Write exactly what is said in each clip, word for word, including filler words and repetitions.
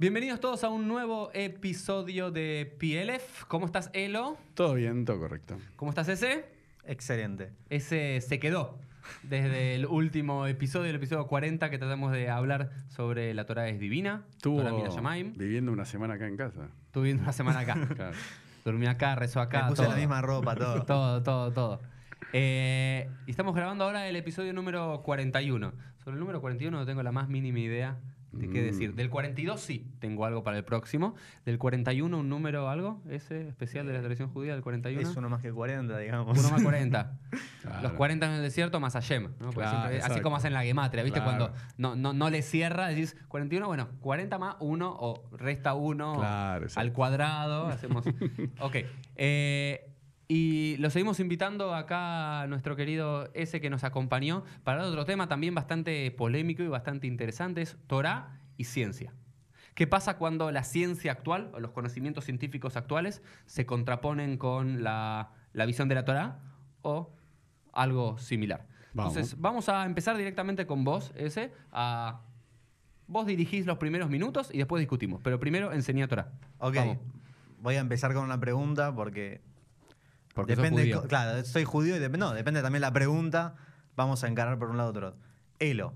Bienvenidos todos a un nuevo episodio de P L F. ¿Cómo estás, Elo? Todo bien, todo correcto. ¿Cómo estás, ese? Excelente. Ese se quedó desde el último episodio, el episodio cuarenta, que tratamos de hablar sobre la Torah es divina. Tú viviendo una semana acá en casa. Tú viviendo una semana acá. Claro. Dormí acá, rezó acá. Me puse todo. La misma ropa, todo. Todo, todo, todo. Eh, y estamos grabando ahora el episodio número cuarenta y uno. Sobre el número cuarenta y uno no tengo la más mínima idea de qué decir. Del cuarenta y dos sí tengo algo para el próximo. Del cuarenta y uno, un número, algo, ese especial de la tradición judía del cuarenta y uno. Es uno más que cuarenta, digamos. Uno más cuarenta. Claro. Los cuarenta en el desierto más Hashem, ¿no? Claro, siempre, así como hacen la gematria, ¿viste? Claro. Cuando no, no, no le cierra, decís cuarenta y uno, bueno, cuarenta más uno o resta uno, claro, al cuadrado. Hacemos. Ok. Eh. Y lo seguimos invitando acá a nuestro querido ese que nos acompañó para otro tema también bastante polémico y bastante interesante, es Torah y ciencia. ¿Qué pasa cuando la ciencia actual o los conocimientos científicos actuales se contraponen con la, la visión de la Torah o algo similar? Vamos. Entonces vamos a empezar directamente con vos, ese. A, vos dirigís los primeros minutos y después discutimos, pero primero enseñá Torah. Ok, vamos. Voy a empezar con una pregunta porque... Porque depende, claro, soy judío y depende, no, depende también la pregunta. Vamos a encarar por un lado otro. Elo,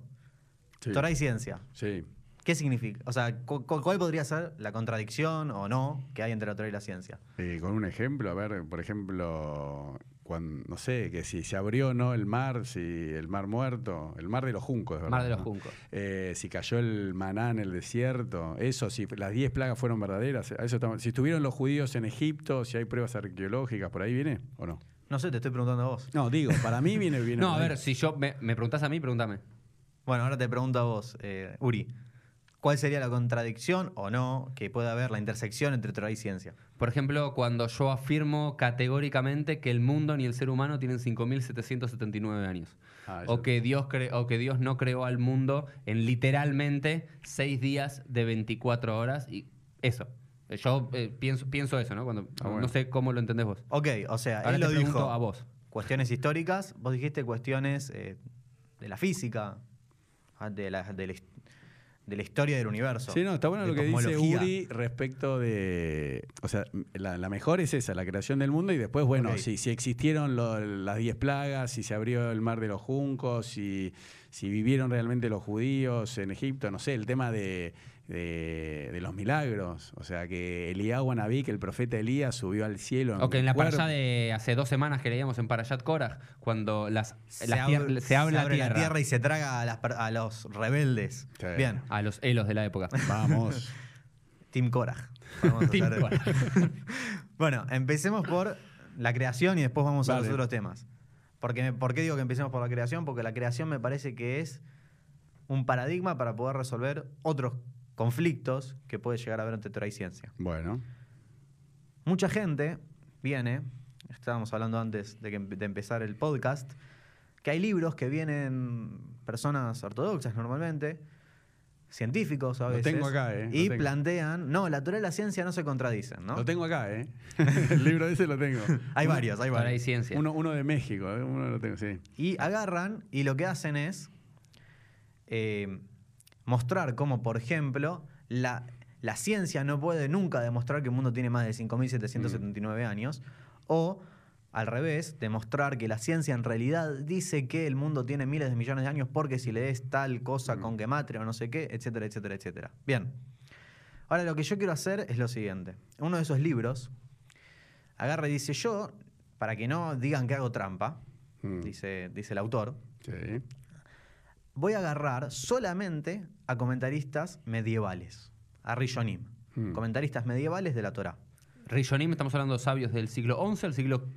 sí. Torah y ciencia. Sí. ¿Qué significa? O sea, ¿cu ¿cuál podría ser la contradicción o no que hay entre la Torah y la ciencia? Eh, con un ejemplo, a ver, por ejemplo, cuando, no sé, que si se abrió o no el mar, si el mar muerto, el mar de los juncos, ¿verdad? Mar de los ¿no? juncos. Eh, si cayó el maná en el desierto, eso, si las diez plagas fueron verdaderas, eso estamos, si estuvieron los judíos en Egipto, si hay pruebas arqueológicas, ¿por ahí viene o no? No sé, te estoy preguntando a vos. No, digo, para mí viene... viene no, a ver, si yo me, me preguntás a mí, pregúntame. Bueno, ahora te pregunto a vos, eh, Uri. ¿Cuál sería la contradicción o no que pueda haber, la intersección entre Torah y ciencia? Por ejemplo, cuando yo afirmo categóricamente que el mundo ni el ser humano tienen cinco mil setecientos setenta y nueve años. Ah, o, que Dios cre o que Dios no creó al mundo en literalmente seis días de veinticuatro horas. Y eso. Yo eh, pienso, pienso eso, ¿no? Cuando, ah, bueno. No sé cómo lo entendés vos. Ok, o sea, ahora él te lo pregunto dijo, a vos. Cuestiones históricas, vos dijiste cuestiones eh, de la física, de la... De la de la historia del universo. Sí, no, está bueno lo que dice Uri respecto de... O sea, la, la mejor es esa, la creación del mundo, y después, bueno, okay. si, si existieron lo, las diez plagas, si se abrió el mar de los juncos, si, si vivieron realmente los judíos en Egipto, no sé, el tema de, de, de los milagros. O sea, que Eliyahu Anabí, que el profeta Elías subió al cielo. O okay, que en la parashá de hace dos semanas que leíamos en Parashat Korach, cuando las, se, las ab se abre, se abre la, tierra. la tierra y se traga a, las, a los rebeldes. Sí. Bien. A los Elos de la época. Vamos. Team Korach. Vamos a Team de... Korach. Bueno, empecemos por la creación y después vamos vale. a los otros temas. Porque me, ¿Por qué digo que empecemos por la creación? Porque la creación me parece que es un paradigma para poder resolver otros conflictos que puede llegar a haber entre Torah y ciencia. Bueno. Mucha gente viene, estábamos hablando antes de, que, de empezar el podcast, que hay libros que vienen personas ortodoxas normalmente, científicos a veces. Lo tengo acá, ¿eh? Y plantean, no, la Torah y la ciencia no se contradicen, ¿no? Lo tengo acá, ¿eh? El libro ese lo tengo. Hay uno, varios, hay varios. Torah y ciencia. Uno, uno de México, ¿eh? Uno lo tengo, sí. Y agarran y lo que hacen es eh, mostrar cómo, por ejemplo, la, la ciencia no puede nunca demostrar que el mundo tiene más de cinco mil setecientos setenta y nueve mm. años, o, al revés, demostrar que la ciencia en realidad dice que el mundo tiene miles de millones de años porque si le des tal cosa con gematria o no sé qué, etcétera, etcétera, etcétera. Bien. Ahora, lo que yo quiero hacer es lo siguiente. Uno de esos libros agarra y dice, yo, para que no digan que hago trampa, mm. dice, dice el autor, sí. voy a agarrar solamente a comentaristas medievales, a Rishonim, mm. comentaristas medievales de la Torah. Rishonim, estamos hablando de sabios del siglo once al siglo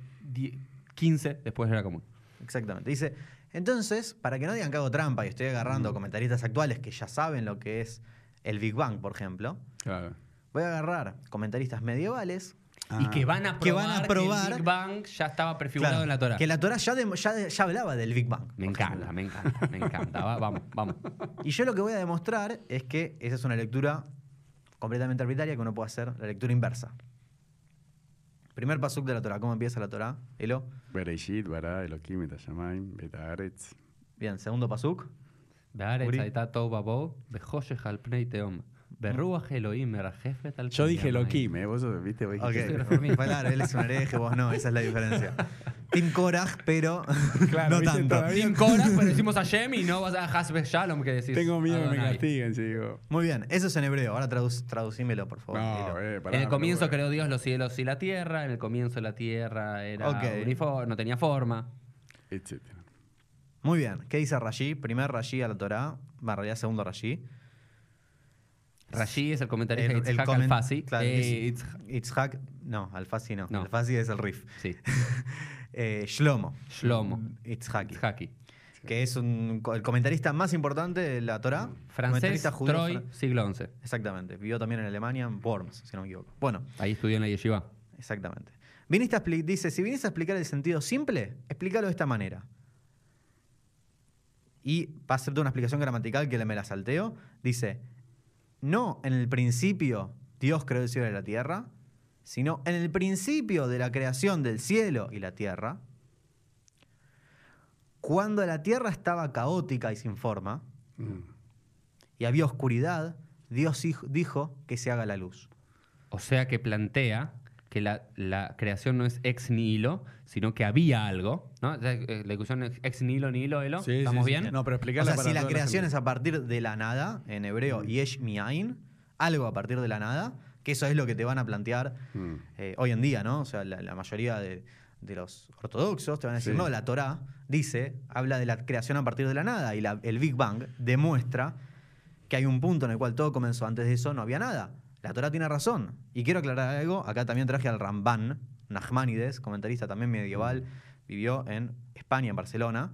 quince, después era común. Exactamente. Dice, entonces, para que no digan que hago trampa y estoy agarrando mm. comentaristas actuales que ya saben lo que es el Big Bang, por ejemplo, claro. voy a agarrar comentaristas medievales ah. y que van a probar que, van a probar que el Big Bang ya estaba prefigurado claro, en la Torah. Que la Torah ya, de, ya, ya hablaba del Big Bang. Me encanta, me encanta, me encanta. Va, vamos, vamos. Y yo lo que voy a demostrar es que esa es una lectura completamente arbitraria, que uno puede hacer la lectura inversa. Primer pasuk de la Torah. ¿Cómo empieza la Torah, Elo? Bereshit, bara, Elohim, et hashamayim, et haaretz. Bien, segundo pasuk. Be'aretz haitá tohu vabohu, be'choshech al pnei teom, Yo dije Elohim, ¿eh? Vos viste, vos dijiste. Okay. Claro, él es un hereje, vos no, esa es la diferencia. Tim Koraj, pero claro, no tanto. Tim Koraj, pero decimos Hashem y no vas a Hasbe Shalom, que decís. Tengo miedo que me castiguen, si digo. Muy bien, eso es en hebreo. Ahora traduc, traducímelo, por favor. No, eh, pará, en el comienzo creó Dios los cielos y la tierra. En el comienzo la tierra era okay. uniforme, no tenía forma. Etcétera. Muy bien, ¿qué dice Rashi? Primer Rashi a la Torah, en realidad segundo Rashi. Rashi es el comentario de Itzhak Alfasi. Claro, eh, Itzhak, no, Alfasi no. no. Alfasi es el riff. Sí. eh, Shlomo. Shlomo. Itzhaki. Itzhaki. Que es un, el comentarista más importante de la Torah. Francés, judío, Troy, fra siglo once. Exactamente. Vivió también en Alemania, en Worms, si no me equivoco. Bueno. Ahí estudió en la yeshiva. Exactamente. Viniste a, dice, si vienes a explicar el sentido simple, explícalo de esta manera. Y va a hacerte una explicación gramatical que me la salteo. Dice... No en el principio Dios creó el cielo y la tierra, sino en el principio de la creación del cielo y la tierra, cuando la tierra estaba caótica y sin forma, mm. y había oscuridad, Dios dijo que se haga la luz. O sea que plantea que la, la creación no es ex nihilo, sino que había algo, ¿no? La discusión es ex nihilo, nihilo, elo. Sí, ¿Estamos sí, bien? Sí. No, pero explicarla. O sea, para si la creación es a partir de la nada, en hebreo, mm. yesh miain, algo a partir de la nada, que eso es lo que te van a plantear mm. eh, hoy en día, ¿no? O sea, la, la mayoría de, de los ortodoxos te van a decir, sí. no, la Torá dice, habla de la creación a partir de la nada, y la, el Big Bang demuestra que hay un punto en el cual todo comenzó, antes de eso no había nada. La Torah tiene razón. Y quiero aclarar algo. Acá también traje al Ramban, Maimonides, comentarista también medieval. Vivió en España, en Barcelona.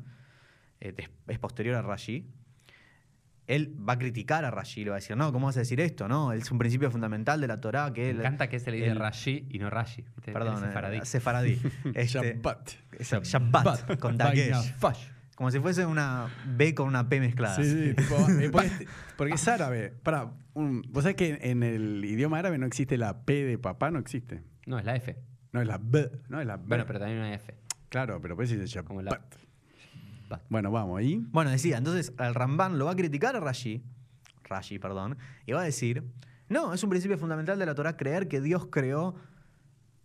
Es posterior a Rashi. Él va a criticar a Rashi. Le va a decir, no, ¿cómo vas a decir esto? No, es un principio fundamental de la Torah. Que Me él, encanta que se le dice Rashi y no Rashi. Perdón, Sefaradí. Sefaradí. este, Shabbat. Shabbat. Con Dagesh. Como si fuese una B con una P mezclada. Sí, sí, tipo, porque es árabe. Pará, un, vos sabés que en el idioma árabe no existe la P de papá, no existe. No, es la F. No, es la B. No, es la B. Bueno, pero también una F. Claro, pero pues dice Shabbat. Como la... Bueno, vamos, ahí. Bueno, decía, entonces al Ramban lo va a criticar a Rashi, Rashi, perdón, y va a decir, no, es un principio fundamental de la Torah creer que Dios creó...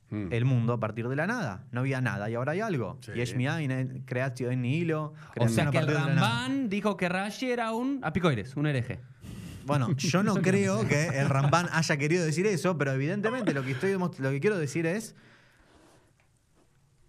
el mundo a partir de la nada. No había nada y ahora hay algo. Sí. Yesh mi'ayin, creatio en nihilo. O sea que el Ramban dijo que Rashi era un apicoides, un hereje. Bueno, yo no creo que el Ramban haya querido decir eso, pero evidentemente lo que, estoy, lo que quiero decir es...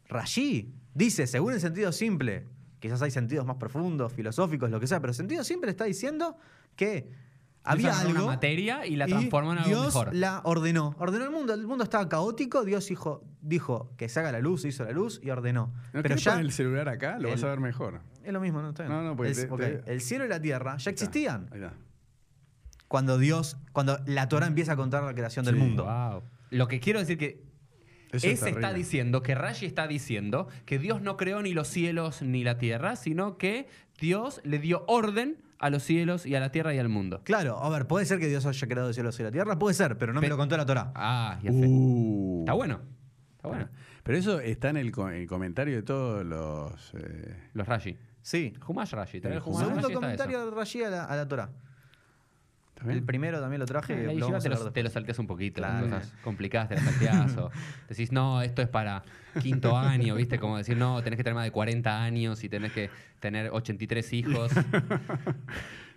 Rashi dice, según el sentido simple, quizás hay sentidos más profundos, filosóficos, lo que sea, pero el sentido simple está diciendo que... Había algo, una materia y la transformó en algo Dios mejor. Dios la ordenó. Ordenó el mundo. El mundo estaba caótico. Dios dijo, dijo que se haga la luz, hizo la luz y ordenó. ¿No Pero ya el celular acá lo el, vas a ver mejor. Es lo mismo, ¿no? Está bien. No, no, porque el, te, okay. te... el cielo y la tierra ya ahí existían. Está, ahí está. Cuando Dios, cuando la Torah empieza a contar la creación sí, del mundo. Wow. Lo que quiero decir que Eso ese está, está diciendo, que Rashi está diciendo que Dios no creó ni los cielos ni la tierra, sino que Dios le dio orden a los cielos y a la tierra y al mundo. Claro, a ver, puede ser que Dios haya creado los cielos y la tierra, puede ser, pero no Pe me lo contó la Torá. Ah, ya sé. Uh, está bueno. Está bueno. Pero eso está en el, co el comentario de todos los... Eh... Los Rashi. Sí. Jumash Rashi. El segundo comentario de Rashi a la, a la Torá. El primero también lo traje. Ah, lo te, los, te lo salteas un poquito. Claro. Cosas complicadas te las salteas. O decís, no, esto es para quinto año, ¿viste? Como decir, no, tenés que tener más de cuarenta años y tenés que tener ochenta y tres hijos.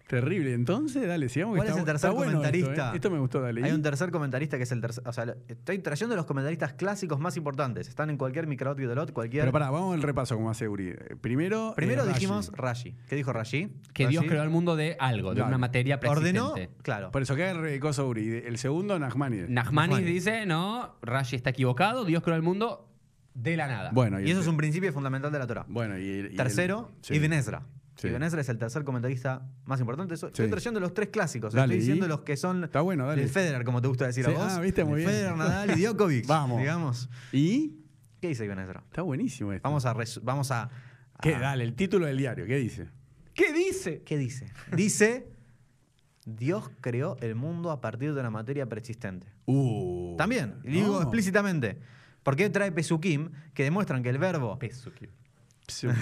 Terrible. Entonces, dale, sigamos. ¿Cuál que es está, el tercer comentarista? Bueno esto, ¿eh? Esto me gustó, dale. Hay un tercer comentarista que es el tercer... O sea, estoy trayendo los comentaristas clásicos más importantes. Están en cualquier microbot y dolot, cualquier... Pero pará, vamos al repaso con más seguridad. Primero... Primero eh, dijimos Rashi. ¿Qué dijo Rashi? Que Rashi. Dios creó el mundo de algo, de claro. una materia preexistente. Ordenó, claro. Por eso, ¿qué recó sobre? El segundo, Nachmanides. Nachmanides dice, no, Rashi está equivocado, Dios creó el mundo de la nada. Bueno, y, y eso el... es un principio fundamental de la Torah. Bueno, y... El, y Tercero, el... sí. Ibn Ezra. Sí. Ibn Ezra es el tercer comentarista más importante. Estoy sí. trayendo los tres clásicos. Dale, estoy diciendo y... los que son del bueno, Federer, como te gusta decir sí. a vos. Ah, viste, muy bien. Federer, Nadal y Djokovic. Vamos. Digamos. ¿Y? ¿Qué dice Ibn Ezra? Está buenísimo esto. Vamos a... Vamos a, a... ¿Qué? Dale, el título del diario. ¿Qué dice? ¿Qué dice? ¿Qué dice? Dice... Dios creó el mundo a partir de una materia preexistente. Uh, También. No. Digo explícitamente. Porque trae Pesukim que demuestran que el verbo... Pesukim. Pesukim.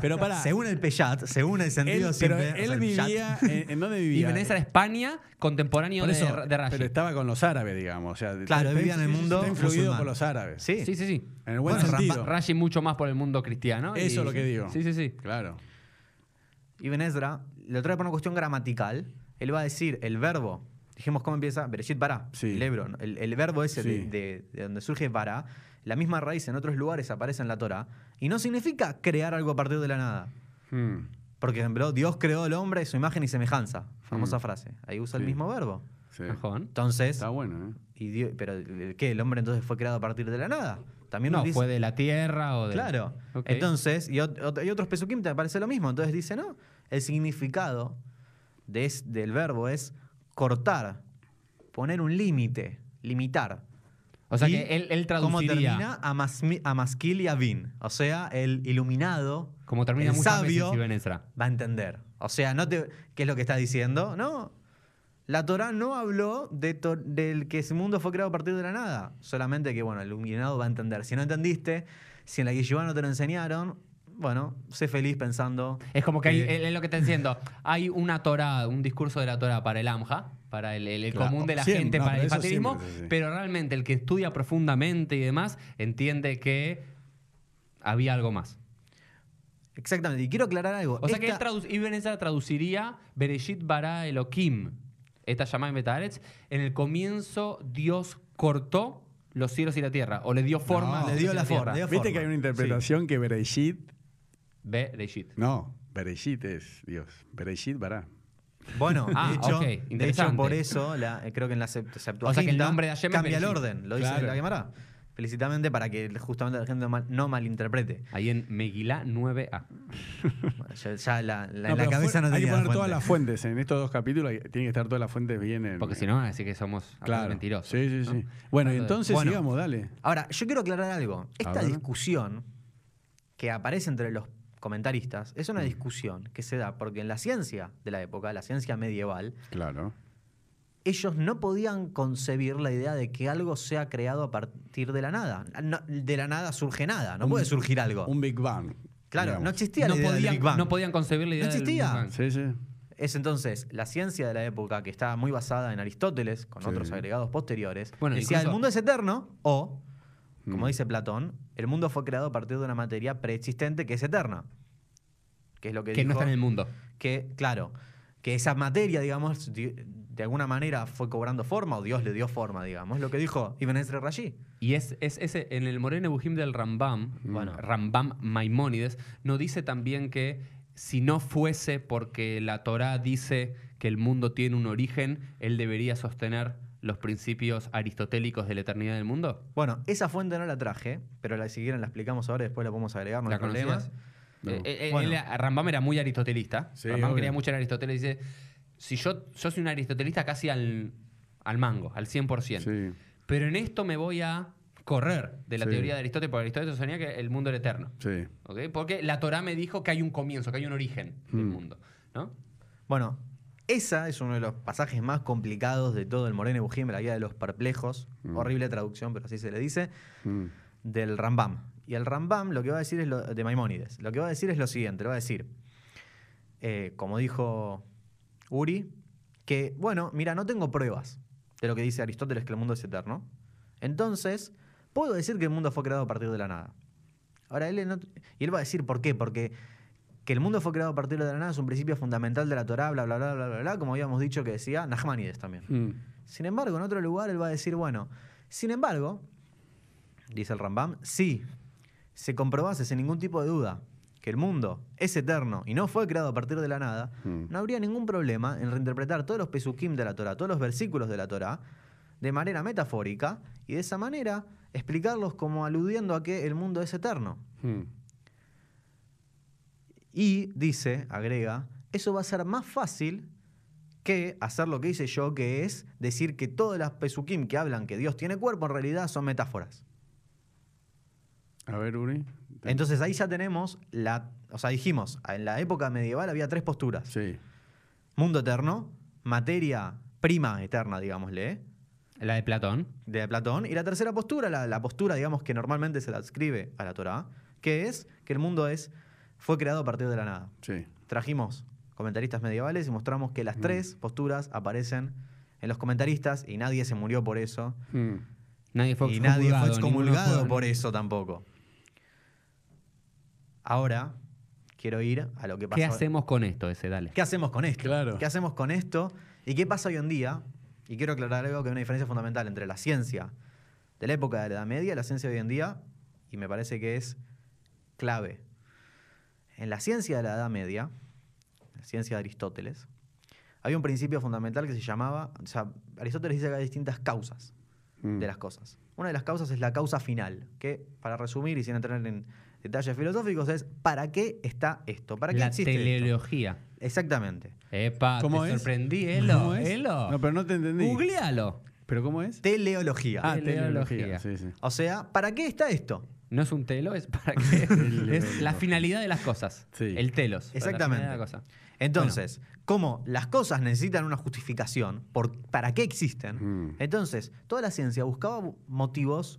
Pero para, según el Peyat, según el sentido él, siempre. Pero él, él vivía, en, ¿en dónde vivía? Ibn Ezra, España, contemporáneo eso, de, de Rashi. Pero estaba con los árabes, digamos. O sea, claro, él vivía en el mundo está influido musulmán. Por los árabes. Sí, sí, sí. sí. En el buen bueno, sentido. Ramban, Rashi mucho más por el mundo cristiano. Eso y, es lo que digo. Sí, sí, sí. Claro. Ibn Ezra lo trae por una cuestión gramatical. Él va a decir el verbo. Dijimos cómo empieza. Bereshit bara. Sí. El hebro. El, el verbo ese sí. de, de, de donde surge bara. La misma raíz en otros lugares aparece en la Torah y no significa crear algo a partir de la nada. Hmm. Porque, por ejemplo, Dios creó al hombre su imagen y semejanza. Famosa hmm. frase. Ahí usa sí. el mismo verbo. Sí. Entonces... Está bueno, ¿eh? Y Dios, pero, ¿qué? ¿El hombre entonces fue creado a partir de la nada? También no, dice, fue de la tierra o de... Claro. Okay. Entonces, y, otro, y otros Pesukim te parece lo mismo. Entonces dice, no, el significado de es, del verbo es cortar, poner un límite, limitar. O sea, y que él, él traduciría... Como termina a, mas, a Masquil y a Bin. O sea, el iluminado, como termina el sabio, veces, va a entender. O sea, no te, ¿qué es lo que está diciendo? No, la Torah no habló de to, del que ese mundo fue creado a partir de la nada. Solamente que, bueno, el iluminado va a entender. Si no entendiste, si en la Yeshivá no te lo enseñaron, bueno, sé feliz pensando... Es como que, que... Hay, es lo que está diciendo. Hay una Torah, un discurso de la Torah para el Amja, para el, el, el claro, común de la siempre, gente, no, para el fatirismo, sí. pero realmente el que estudia profundamente y demás entiende que había algo más. Exactamente, y quiero aclarar algo. O Esta... sea que él tradu- Ibn Ezra traduciría Bereshit bara Elohim, esta llamada en Betaretz, en el comienzo Dios cortó los cielos y la tierra, o le dio forma. No, le dio la, la forma. Dio Viste forma? Que hay una interpretación sí. que Bereshit... Bereshit. No, Bereshit es Dios. Bereshit bara. Bueno, ah, de, hecho, okay, de hecho, por eso, la, creo que en la Septuaginta, o sea, que el nombre de Hashem cambia el orden, lo dice claro. la Gemara. Felicitamente para que justamente la gente no malinterprete. Ahí en Megilá nueve a. Bueno, ya, ya la, la, no, la cabeza fue, no tenía. Hay que poner fuente. Todas las fuentes. En estos dos capítulos tienen que estar todas las fuentes bien. En, Porque si no, así que somos claro. mentirosos. Sí, sí, sí. ¿no? Bueno, y entonces bueno, sigamos, dale. Ahora, yo quiero aclarar algo. Esta discusión que aparece entre los comentaristas, es una discusión que se da porque en la ciencia de la época, la ciencia medieval, claro. ellos no podían concebir la idea de que algo sea creado a partir de la nada. No, de la nada surge nada, no un, puede surgir algo. Un Big Bang. Claro, digamos. no existía no la idea podían, del Big Bang. No podían concebir la idea no existía. del Big Bang. Sí, sí. Es entonces la ciencia de la época que está muy basada en Aristóteles, con sí. otros agregados posteriores, bueno, decía incluso, el mundo es eterno o... Como dice Platón, el mundo fue creado a partir de una materia preexistente que es eterna. Que es lo que, que dijo, no está en el mundo. Que, claro, que esa materia, digamos, de alguna manera fue cobrando forma o Dios le dio forma, digamos. Lo que dijo Ibn Ezra Rashi. Y es ese es, en el Moreh Nevuchim del Rambam, bueno. Rambam Maimonides, no dice también que si no fuese porque la Torá dice que el mundo tiene un origen, él debería sostener los principios aristotélicos de la eternidad del mundo? Bueno, esa fuente no la traje, pero la, si quieren la explicamos ahora, después la podemos agregar, no hay problemas. No. Eh, eh, bueno. él, Rambam era muy aristotelista. Sí, Rambam obvio. Creía mucho en Aristóteles. Dice, si yo, yo soy un aristotelista casi al, al mango, al cien por ciento. Sí. Pero en esto me voy a correr de la sí. teoría de Aristóteles, porque Aristóteles sostenía que el mundo era eterno. Sí. ¿Okay? Porque la Torá me dijo que hay un comienzo, que hay un origen hmm. del mundo. ¿No? Bueno, esa es uno de los pasajes más complicados de todo el Moreh Nevuchim, la guía de los perplejos. Mm. Horrible traducción, pero así se le dice. Mm. Del Rambam. Y el Rambam lo que va a decir es lo, de Maimónides. Lo que va a decir es lo siguiente. Lo va a decir, eh, como dijo Uri, que, bueno, mira, no tengo pruebas de lo que dice Aristóteles que el mundo es eterno. Entonces, puedo decir que el mundo fue creado a partir de la nada. Ahora, él no, y él va a decir, ¿por qué? Porque... que el mundo fue creado a partir de la nada es un principio fundamental de la Torá, bla, bla, bla, bla, bla, bla, como habíamos dicho que decía Nachmanides también. Mm. Sin embargo, en otro lugar él va a decir, bueno, sin embargo, dice el Rambam, si se comprobase sin ningún tipo de duda que el mundo es eterno y no fue creado a partir de la nada, mm. no habría ningún problema en reinterpretar todos los Pesukim de la Torá, todos los versículos de la Torá, de manera metafórica, y de esa manera explicarlos como aludiendo a que el mundo es eterno. Mm. Y dice, agrega, eso va a ser más fácil que hacer lo que hice yo, que es decir que todas las Pesukim que hablan que Dios tiene cuerpo en realidad son metáforas. A ver, Uri. Te... Entonces ahí ya tenemos, la, o sea, dijimos, en la época medieval había tres posturas. Sí. Mundo eterno, materia prima eterna, digámosle, ¿eh? La de Platón. De, de Platón. Y la tercera postura, la, la postura, digamos, que normalmente se la adscribe a la Torá, que es que el mundo es fue creado a partir de la nada. Sí. Trajimos comentaristas medievales y mostramos que las mm. tres posturas aparecen en los comentaristas y nadie se murió por eso. Mm. Nadie fue y nadie fue excomulgado fue... por eso tampoco. Ahora quiero ir a lo que pasó. ¿Qué hacemos con esto? Ese, dale. ¿Qué hacemos con esto? Claro. ¿Qué hacemos con esto? ¿Y qué pasa hoy en día? Y quiero aclarar algo, que hay una diferencia fundamental entre la ciencia de la época de la Edad Media y la ciencia de hoy en día, y me parece que es clave. En la ciencia de la Edad Media, la ciencia de Aristóteles, había un principio fundamental que se llamaba... O sea, Aristóteles dice que hay distintas causas mm. de las cosas. Una de las causas es la causa final, que, para resumir y sin entrar en detalles filosóficos, es ¿para qué está esto? ¿Para qué la existe teleología. Esto? Exactamente. Epa, ¿Cómo te es? sorprendí, Elo. ¿Cómo es? Elo. No, pero no te entendí. Googlealo. ¿Pero cómo es? Teleología. Ah, teleología. teleología. Sí, sí. O sea, ¿para qué está esto? No es un telo, es para qué. Es la finalidad de las cosas. Sí. El telos. Exactamente. La de la cosa. Entonces, bueno. como las cosas necesitan una justificación por para qué existen, mm. entonces toda la ciencia buscaba motivos,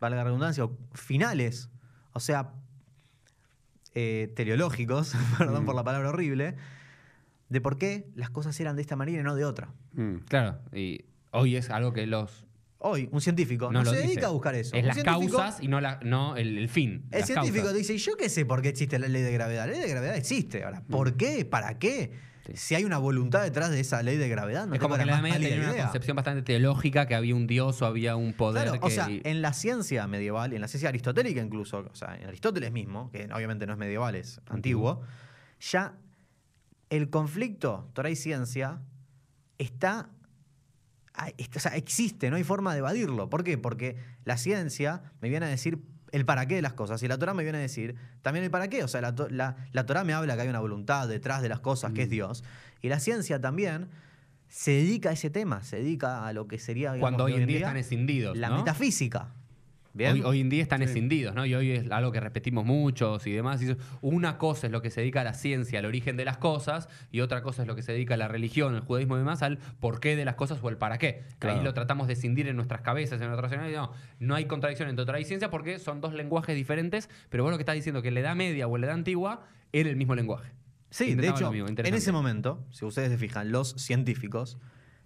valga la redundancia, finales, o sea, eh, teleológicos, perdón mm. por la palabra horrible, de por qué las cosas eran de esta manera y no de otra. Mm. Claro, y hoy es algo que los... Hoy, un científico no, no se dedica dice. a buscar eso. Es un las causas y no, la, no el, el fin. El científico causas. dice, yo qué sé por qué existe la ley de gravedad. La ley de gravedad existe. Ahora, ¿por mm. qué? ¿Para qué? Sí. Si hay una voluntad detrás de esa ley de gravedad, no es como que la Edad Media tenía idea. una concepción bastante teológica, que había un dios o había un poder. Claro, que... o sea, en la ciencia medieval, en la ciencia aristotélica incluso, o sea, en Aristóteles mismo, que obviamente no es medieval, es antiguo, ya el conflicto Torah y ciencia está... O sea, existe, no hay forma de evadirlo. ¿Por qué? Porque la ciencia me viene a decir el para qué de las cosas y la Torah me viene a decir también el para qué. O sea, la, la, la Torah me habla que hay una voluntad detrás de las cosas, mm. que es Dios. Y la ciencia también se dedica a ese tema, se dedica a lo que sería... Digamos, Cuando hoy, hoy en día, día están escindidos, La ¿no? metafísica. ¿Bien? Hoy, hoy en día están sí. escindidos, ¿no? Y hoy es algo que repetimos muchos y demás. Una cosa es lo que se dedica a la ciencia, al origen de las cosas, y otra cosa es lo que se dedica a la religión, el judaísmo y demás, al porqué de las cosas o el para qué. Claro. Ahí lo tratamos de escindir en nuestras cabezas, en nuestras racionalidad. No, no hay contradicción entre Torah y ciencia porque son dos lenguajes diferentes, pero vos lo que estás diciendo que en la Edad Media o en la Edad Antigua era el mismo lenguaje. Sí, de hecho, mismo, en ese momento, si ustedes se fijan, los científicos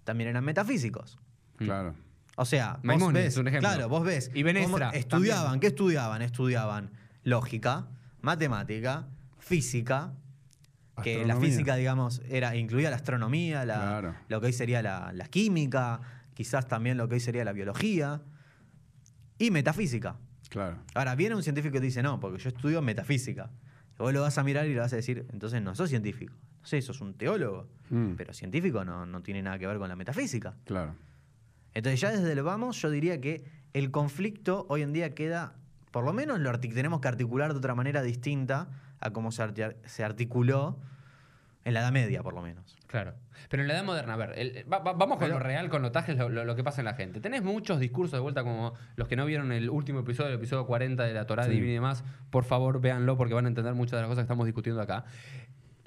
también eran metafísicos. Claro. O sea, Maimonides, vos ves, un ejemplo. Claro, vos ves. Ibn Ezra, estudiaban, también. ¿Qué estudiaban? Estudiaban lógica, matemática, física, astronomía. Que la física, digamos, era, incluía la astronomía, la, claro. lo que hoy sería la, la química, quizás también lo que hoy sería la biología, y metafísica. Claro. Ahora, viene un científico y te dice, no, porque yo estudio metafísica. Y vos lo vas a mirar y le vas a decir, entonces no sos científico. No sé, sos un teólogo, mm. pero científico no, no tiene nada que ver con la metafísica. Claro. Entonces ya desde el vamos yo diría que el conflicto hoy en día queda, por lo menos lo tenemos que articular de otra manera distinta a cómo se, arti se articuló en la Edad Media, por lo menos. Claro. Pero en la Edad Moderna, a ver, el, va, va, vamos con Pero, lo real, con los tajes, lo, lo, lo que pasa en la gente. Tenés muchos discursos de vuelta, como los que no vieron el último episodio, el episodio cuarenta de la Torá sí. Divina y demás, por favor véanlo porque van a entender muchas de las cosas que estamos discutiendo acá.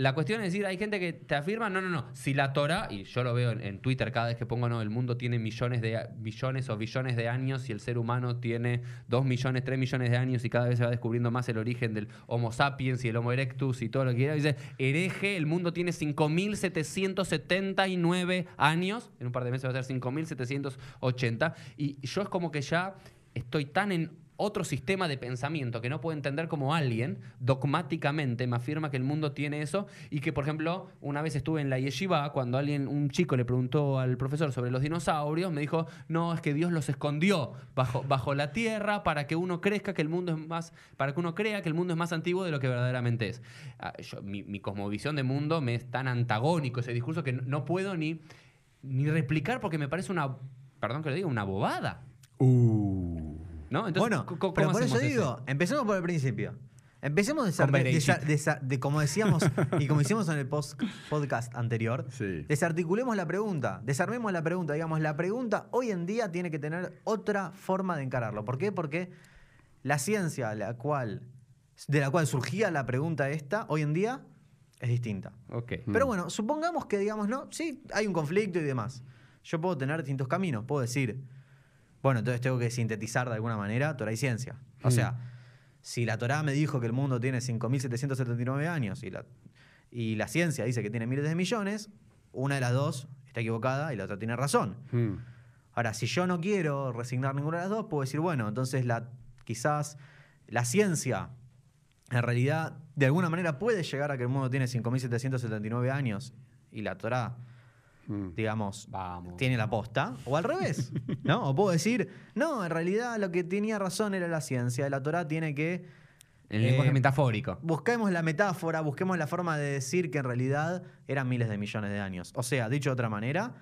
La cuestión es decir, hay gente que te afirma, no, no, no, si la Torah, y yo lo veo en, en Twitter cada vez que pongo, no, el mundo tiene millones de billones o billones de años y el ser humano tiene dos millones, tres millones de años y cada vez se va descubriendo más el origen del Homo sapiens y el Homo erectus y todo lo que quiera. Dice, hereje, el mundo tiene cinco mil setecientos setenta y nueve años, en un par de meses va a ser cinco mil setecientos ochenta, y yo es como que ya estoy tan en... otro sistema de pensamiento que no puedo entender como alguien dogmáticamente me afirma que el mundo tiene eso y que, por ejemplo, una vez estuve en la yeshiva cuando alguien, un chico le preguntó al profesor sobre los dinosaurios, me dijo, no, es que Dios los escondió bajo, bajo la tierra para que uno crezca que el mundo es más, para que uno crea que el mundo es más antiguo de lo que verdaderamente es. Yo, mi, mi cosmovisión de mundo me es tan antagónico ese discurso que no puedo ni, ni replicar porque me parece una, perdón que lo diga, una bobada. Uh... ¿No? Entonces, bueno, pero por eso digo, eso? empecemos por el principio. Empecemos de, de, de, de, de como decíamos y como hicimos en el post, podcast anterior, sí. desarticulemos la pregunta, desarmemos la pregunta. Digamos, la pregunta hoy en día tiene que tener otra forma de encararlo. ¿Por qué? Porque la ciencia la cual, de la cual surgía la pregunta esta, hoy en día es distinta. Okay. Pero mm. bueno, supongamos que, digamos, no, sí, hay un conflicto y demás. Yo puedo tener distintos caminos, puedo decir... Bueno, entonces tengo que sintetizar de alguna manera Torah y ciencia. O sea, Si la Torá me dijo que el mundo tiene cinco mil setecientos setenta y nueve años y la, y la ciencia dice que tiene miles de millones, una de las dos está equivocada y la otra tiene razón. Hmm. Ahora, si yo no quiero resignar ninguna de las dos, puedo decir, bueno, entonces la, quizás la ciencia en realidad de alguna manera puede llegar a que el mundo tiene cinco mil setecientos setenta y nueve años y la Torá, digamos, vamos, tiene la posta, o al revés, ¿no? O puedo decir, no, en realidad lo que tenía razón era la ciencia, la Torá tiene que... El eh, lenguaje metafórico. Busquemos la metáfora, busquemos la forma de decir que en realidad eran miles de millones de años. O sea, dicho de otra manera,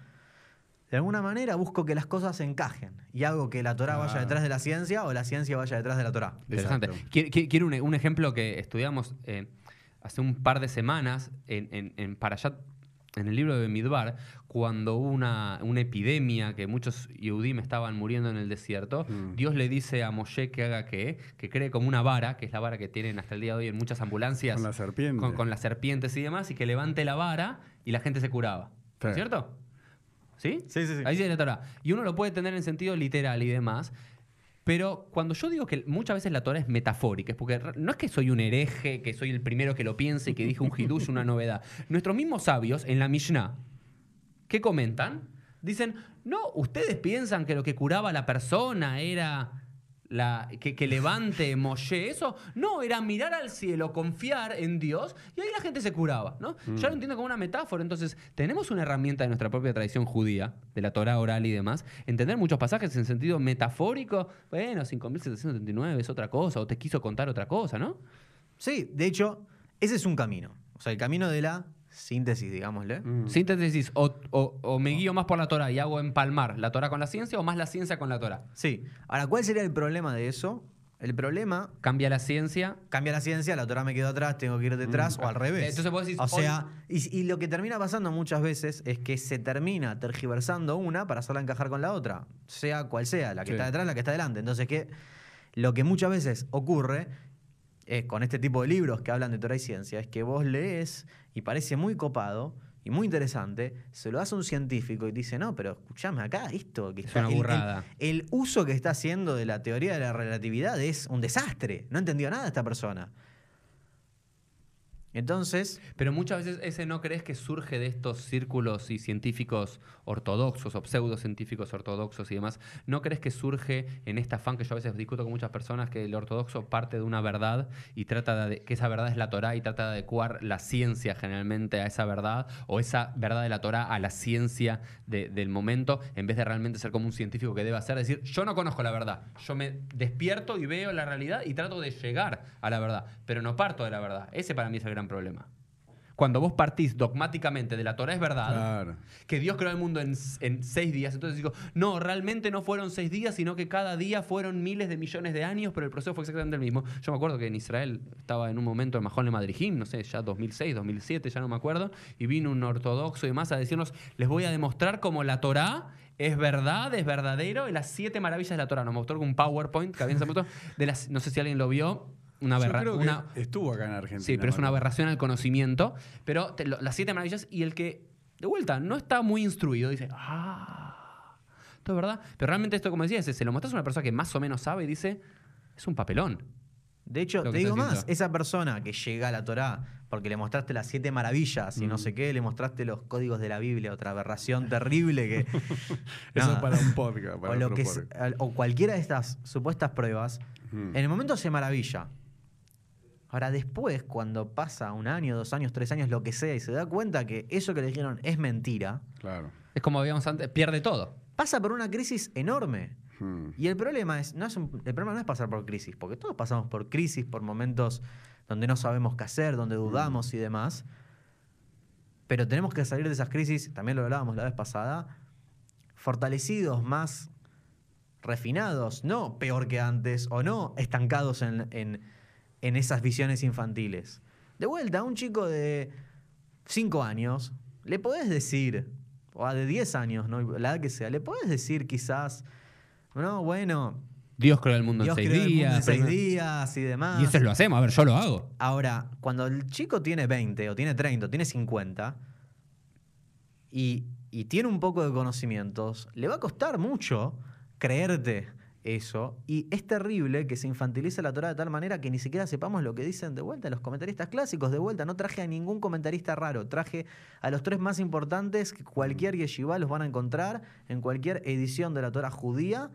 de alguna manera busco que las cosas encajen y hago que la Torá ah. vaya detrás de la ciencia o la ciencia vaya detrás de la Torá. Interesante. Quiero, quiero un, un ejemplo que estudiamos eh, hace un par de semanas en, en, en Parashat, en el libro de Midbar, cuando hubo una, una epidemia que muchos Yehudim estaban muriendo en el desierto, mm. Dios le dice a Moshe que haga qué, que cree como una vara, que es la vara que tienen hasta el día de hoy en muchas ambulancias. Con las serpientes. Con, con las serpientes y demás, y que levante la vara y la gente se curaba. Sí. ¿Es cierto? ¿Sí? Sí, sí, sí. Ahí se la Torá. Y uno lo puede tener en sentido literal y demás. Pero cuando yo digo que muchas veces la Torá es metafórica, es porque no es que soy un hereje, que soy el primero que lo piense y que dije un hidush, una novedad. Nuestros mismos sabios en la Mishnah, ¿qué comentan? Dicen, no, ustedes piensan que lo que curaba a la persona era... La, que, que levante Moshe, eso no, era mirar al cielo, confiar en Dios, y ahí la gente se curaba, ¿no? Mm. Yo lo entiendo como una metáfora. Entonces, tenemos una herramienta de nuestra propia tradición judía, de la Torá oral y demás, entender muchos pasajes en sentido metafórico. Bueno, cinco mil setecientos setenta y nueve es otra cosa, o te quiso contar otra cosa, ¿no? Sí, de hecho, ese es un camino. O sea, el camino de la síntesis, digámosle. Mm. Síntesis, o, o, o me guío más por la Torá y hago empalmar la Torá con la ciencia, o más la ciencia con la Torá. Sí. Ahora, ¿cuál sería el problema de eso? El problema... Cambia la ciencia. Cambia la ciencia, la Torá me quedó atrás, tengo que ir detrás, mm. o al revés. Entonces vos decís... O sea, y, y lo que termina pasando muchas veces es que se termina tergiversando una para hacerla encajar con la otra, sea cual sea, la que sí. está detrás, la que está delante. Entonces, que lo que muchas veces ocurre... Eh, con este tipo de libros que hablan de Torá y ciencia, es que vos lees y parece muy copado y muy interesante, se lo hace un científico y te dice, no, pero escuchame acá, esto que es está, una burrada. El, el, el uso que está haciendo de la teoría de la relatividad es un desastre, no entendió nada esta persona. Entonces... Pero muchas veces ese no crees que surge de estos círculos y científicos ortodoxos o pseudocientíficos ortodoxos y demás. ¿No crees que surge en este afán que yo a veces discuto con muchas personas, que el ortodoxo parte de una verdad y trata de... que esa verdad es la Torá y trata de adecuar la ciencia generalmente a esa verdad, o esa verdad de la Torá a la ciencia de, del momento, en vez de realmente ser como un científico que debe hacer, decir, yo no conozco la verdad, yo me despierto y veo la realidad y trato de llegar a la verdad, pero no parto de la verdad? Ese para mí es el gran problema. Cuando vos partís dogmáticamente de la Torá es verdad, claro, que Dios creó el mundo en, en seis días, entonces digo, no, realmente no fueron seis días, sino que cada día fueron miles de millones de años, pero el proceso fue exactamente el mismo. Yo me acuerdo que en Israel estaba en un momento en Mahón de Madrid, no sé, ya dos mil seis, dos mil siete, ya no me acuerdo, y vino un ortodoxo y demás a decirnos, les voy a demostrar cómo la Torá es verdad, es verdadero, y las siete maravillas de la Torá. Nos mostró un PowerPoint que habían mostrado, de las, no sé si alguien lo vio. Una Yo creo que una, estuvo acá en Argentina. Sí, pero es una aberración al conocimiento. Pero te, lo, las siete maravillas, y el que, de vuelta, no está muy instruido, dice, ah, esto es verdad. Pero realmente esto, como decía, se lo mostrás a una persona que más o menos sabe y dice, es un papelón. De hecho, te digo más, esa persona que llega a la Torá porque le mostraste las siete maravillas y mm. no sé qué, le mostraste los códigos de la Biblia, otra aberración terrible que... Eso es para un podcast. Para o, lo que es, o cualquiera de estas supuestas pruebas, mm. en el momento se maravilla. Ahora, después, cuando pasa un año, dos años, tres años, lo que sea, y se da cuenta que eso que le dijeron es mentira... Claro. Es como habíamos antes, pierde todo. Pasa por una crisis enorme. Hmm. Y el problema, es, no es un, el problema no es pasar por crisis, porque todos pasamos por crisis, por momentos donde no sabemos qué hacer, donde dudamos hmm. y demás. Pero tenemos que salir de esas crisis, también lo hablábamos la vez pasada, fortalecidos, más refinados, no peor que antes, o no estancados en... en en esas visiones infantiles. De vuelta, a un chico de cinco años, le podés decir, o a de diez años, ¿no? La edad que sea, le podés decir quizás, no, bueno... Dios creó el mundo en seis días. Dios creó el mundo en seis días y demás. Y eso lo hacemos, a ver, yo lo hago. Ahora, cuando el chico tiene veinte, o tiene treinta, o tiene cincuenta, y, y tiene un poco de conocimientos, le va a costar mucho creerte eso, y es terrible que se infantilice la Torah de tal manera que ni siquiera sepamos lo que dicen de vuelta los comentaristas clásicos. De vuelta, no traje a ningún comentarista raro, traje a los tres más importantes que cualquier yeshiva los van a encontrar, en cualquier edición de la Torah judía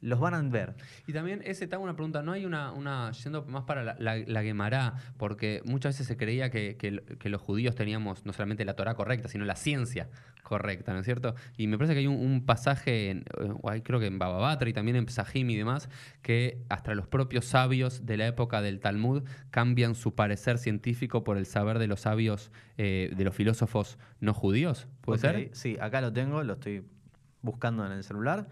los van a ver. Y también ese tengo una pregunta, ¿no hay una, una yendo más para la, la, la Gemara? Porque muchas veces se creía que, que, que los judíos teníamos no solamente la Torah correcta, sino la ciencia correcta, ¿no es cierto? Y me parece que hay un, un pasaje, en, creo que en Baba Batra y también en Psahim y demás, que hasta los propios sabios de la época del Talmud cambian su parecer científico por el saber de los sabios, eh, de los filósofos no judíos, ¿puede okay. ser? Sí, acá lo tengo, lo estoy buscando en el celular.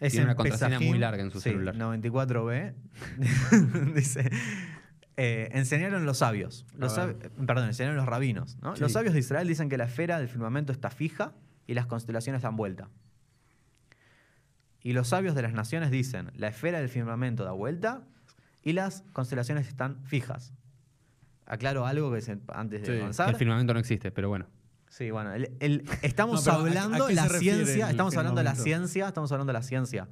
Es Tiene una contraseña muy larga en su sí, celular. noventa y cuatro B. Dice, eh, enseñaron los sabios. Los sab... Perdón, enseñaron los rabinos, ¿no? Sí. Los sabios de Israel dicen que la esfera del firmamento está fija y las constelaciones dan vuelta. Y los sabios de las naciones dicen, la esfera del firmamento da vuelta y las constelaciones están fijas. Aclaro algo que se, antes de sí, avanzar. El firmamento no existe, pero bueno. Sí, bueno, el, el, estamos no, hablando de la ciencia, estamos hablando de la ciencia, estamos hablando de la ciencia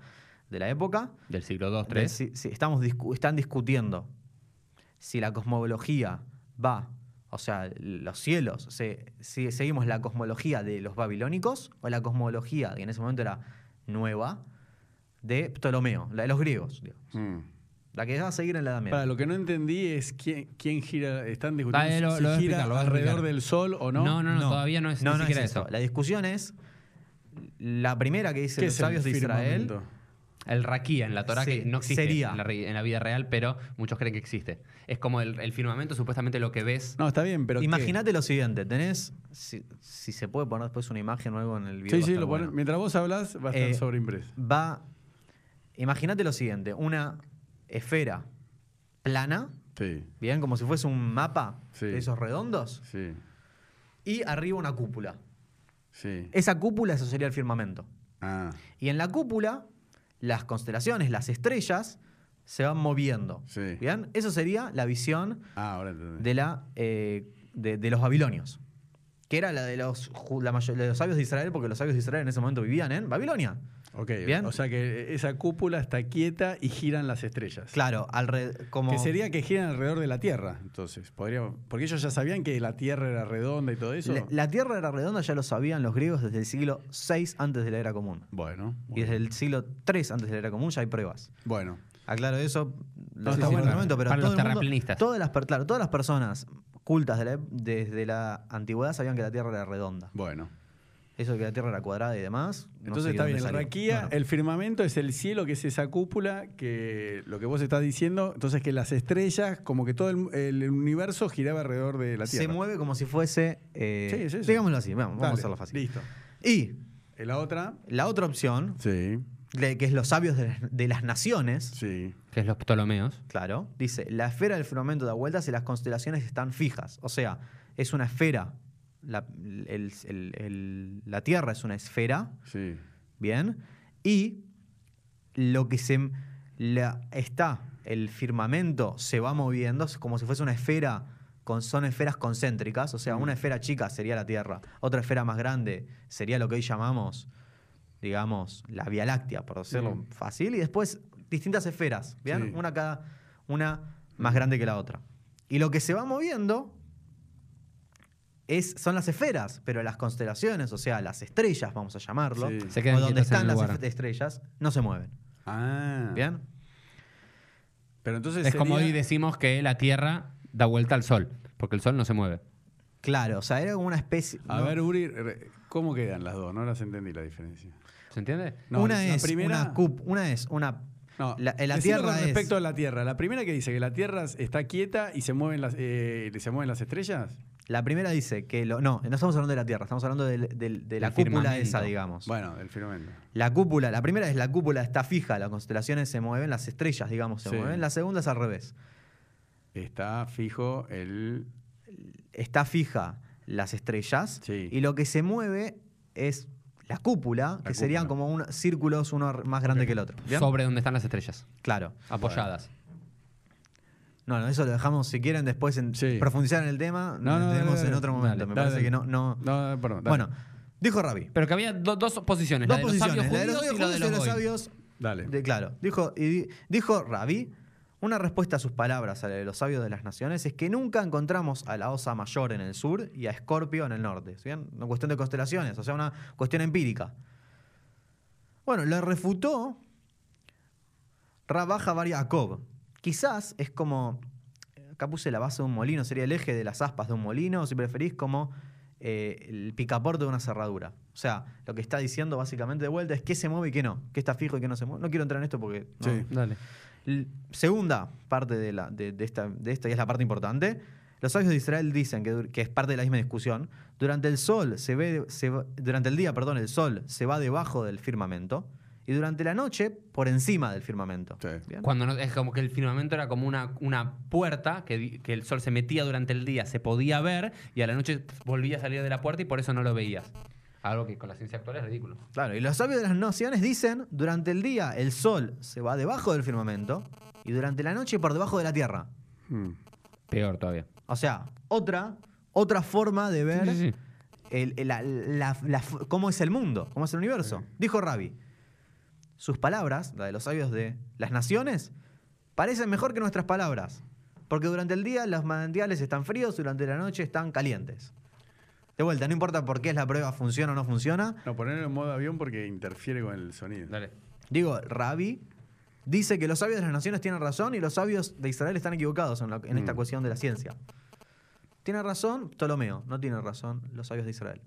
de la época. Del siglo dos, tres. De, sí, estamos discu están discutiendo si la cosmología va, o sea, los cielos, se, si seguimos la cosmología de los babilónicos o la cosmología, que en ese momento era nueva, de Ptolomeo, la de los griegos, digamos. Mm. La que va a seguir en la Edad Media. Para lo que no entendí es quién, quién gira. Están discutiendo Dale, lo, si lo gira explicar, alrededor del sol o no. No, no, no, no. Todavía no es, no, no es eso. eso. La discusión es la primera que dicen los sabios de Israel. El raquía en la Torah, sí, que no existe sería. En, la, en la vida real, pero muchos creen que existe. Es como el, el firmamento, supuestamente lo que ves. No, está bien, pero imagínate lo siguiente, tenés, si, si se puede poner después una imagen o algo en el video. Sí, sí, lo bueno. ponen, mientras vos hablas va a estar eh, sobreimpreso. Va, imagínate lo siguiente, una esfera plana, sí. bien, como si fuese un mapa sí. de esos redondos, sí. y arriba una cúpula. Sí. Esa cúpula, eso sería el firmamento. Ah. Y en la cúpula, las constelaciones, las estrellas, se van moviendo. Sí. Bien, eso sería la visión ah, ahora de, la, eh, de, de los babilonios, que era la de los, la de los sabios de Israel, porque los sabios de Israel en ese momento vivían en Babilonia. Ok, ¿bien? O sea que esa cúpula está quieta y giran las estrellas. Claro, como... Que sería que giran alrededor de la Tierra, entonces. Podría... Porque ellos ya sabían que la Tierra era redonda y todo eso. La, la Tierra era redonda ya lo sabían los griegos desde el siglo seis antes de la Era Común. Bueno. bueno. Y desde el siglo tres antes de la Era Común ya hay pruebas. Bueno. Aclaro eso. No, está bueno. momento, pero Para todo los terraplanistas. Todas las, claro, todas las personas cultas de la, desde la antigüedad sabían que la Tierra era redonda. Bueno. Eso de que la Tierra era cuadrada y demás. No Entonces está bien, la raquía, no, no. el firmamento es el cielo, que es esa cúpula, que lo que vos estás diciendo, entonces que las estrellas, como que todo el, el universo giraba alrededor de la Tierra. Se mueve como si fuese... Eh, sí, es eso. Digámoslo así, vamos, vamos a hacerlo fácil. Listo. Y la otra, la otra opción, sí. de, que es los sabios de, de las naciones, sí. que es los Ptolomeos, claro, dice, la esfera del firmamento da vueltas y las constelaciones están fijas. O sea, es una esfera... La, el, el, el, la Tierra es una esfera, sí. bien, y lo que se la, está, el firmamento se va moviendo como si fuese una esfera, con, son esferas concéntricas, o sea, mm. una esfera chica sería la Tierra, otra esfera más grande sería lo que hoy llamamos, digamos, la Vía Láctea, por decirlo mm. fácil, y después distintas esferas, ¿bien? Sí. Una cada, una más grande que la otra. Y lo que se va moviendo... Es, son las esferas, pero las constelaciones, o sea, las estrellas, vamos a llamarlo, sí. se quedan o donde están las estrellas, no se mueven. Ah. ¿Bien? Pero entonces es sería... como hoy decimos que la Tierra da vuelta al Sol, porque el Sol no se mueve. Claro, o sea, era como una especie... A ¿no? ver, Uri, ¿cómo quedan las dos? No las entendí la diferencia. ¿Se entiende? No, una, es primera... una, cup, una es una... No, la, la tierra con respecto es... a la Tierra. La primera que dice que la Tierra está quieta y se mueven las, eh, se mueven las estrellas. La primera dice que... Lo, no, no estamos hablando de la Tierra, estamos hablando de, de, de la cúpula esa, digamos. Bueno, del firmamento. La cúpula, la primera es la cúpula está fija, las constelaciones se mueven, las estrellas, digamos, se sí. mueven. La segunda es al revés. Está fijo el... Está fija las estrellas sí. y lo que se mueve es... La cúpula, la que cúpula. serían como un, círculos, uno más grande que el otro. ¿Bien? Sobre donde están las estrellas. Claro. Apoyadas. No, no, eso lo dejamos, si quieren, después en, sí. profundizar en el tema. No, lo no, tenemos no, no, en otro momento. Dale, Me dale, parece dale. que no... no, no perdón, bueno, dijo Rabbi. Pero que había do, dos posiciones. Dos la de posiciones. Los sabios judíos y la de los, y la de los, y los sabios Dale. De, claro. Dijo, y dijo Rabí, una respuesta a sus palabras, a la de los sabios de las naciones, es que nunca encontramos a la Osa Mayor en el sur y a Escorpio en el norte. ¿Sí bien? Una cuestión de constelaciones, o sea, una cuestión empírica. Bueno, le refutó Rabaja Bar Yaakov. Quizás es como... Acá puse la base de un molino, sería el eje de las aspas de un molino, o si preferís, como eh, el picaporte de una cerradura. O sea, lo que está diciendo básicamente de vuelta es qué se mueve y qué no, qué está fijo y qué no se mueve. No quiero entrar en esto porque... No. Sí, dale. L- segunda parte de, la, de, de, esta, de esta, y es la parte importante, los sabios de Israel dicen, que, que es parte de la misma discusión, durante el, sol se ve, se, durante el día perdón, el sol se va debajo del firmamento, y durante la noche, por encima del firmamento. Sí. Cuando no, es como que el firmamento era como una, una puerta que, que el sol se metía durante el día, se podía ver, y a la noche volvía a salir de la puerta y por eso no lo veías. Algo que con la ciencia actual es ridículo. Claro, y los sabios de las naciones dicen, durante el día el sol se va debajo del firmamento y durante la noche por debajo de la tierra. Hmm. Peor todavía. O sea, otra, otra forma de ver sí, sí, sí. El, el, la, la, la, cómo es el mundo, cómo es el universo. Sí. Dijo Rabí. Sus palabras, la de los sabios de las naciones, parecen mejor que nuestras palabras. Porque durante el día los manantiales están fríos, durante la noche están calientes. De vuelta, no importa por qué es la prueba, funciona o no funciona. No, ponerlo en modo avión porque interfiere con el sonido. Dale. Digo, Rabí dice que los sabios de las naciones tienen razón y los sabios de Israel están equivocados en, la, en mm. esta cuestión de la ciencia. Tiene razón Ptolomeo, no tiene razón los sabios de Israel.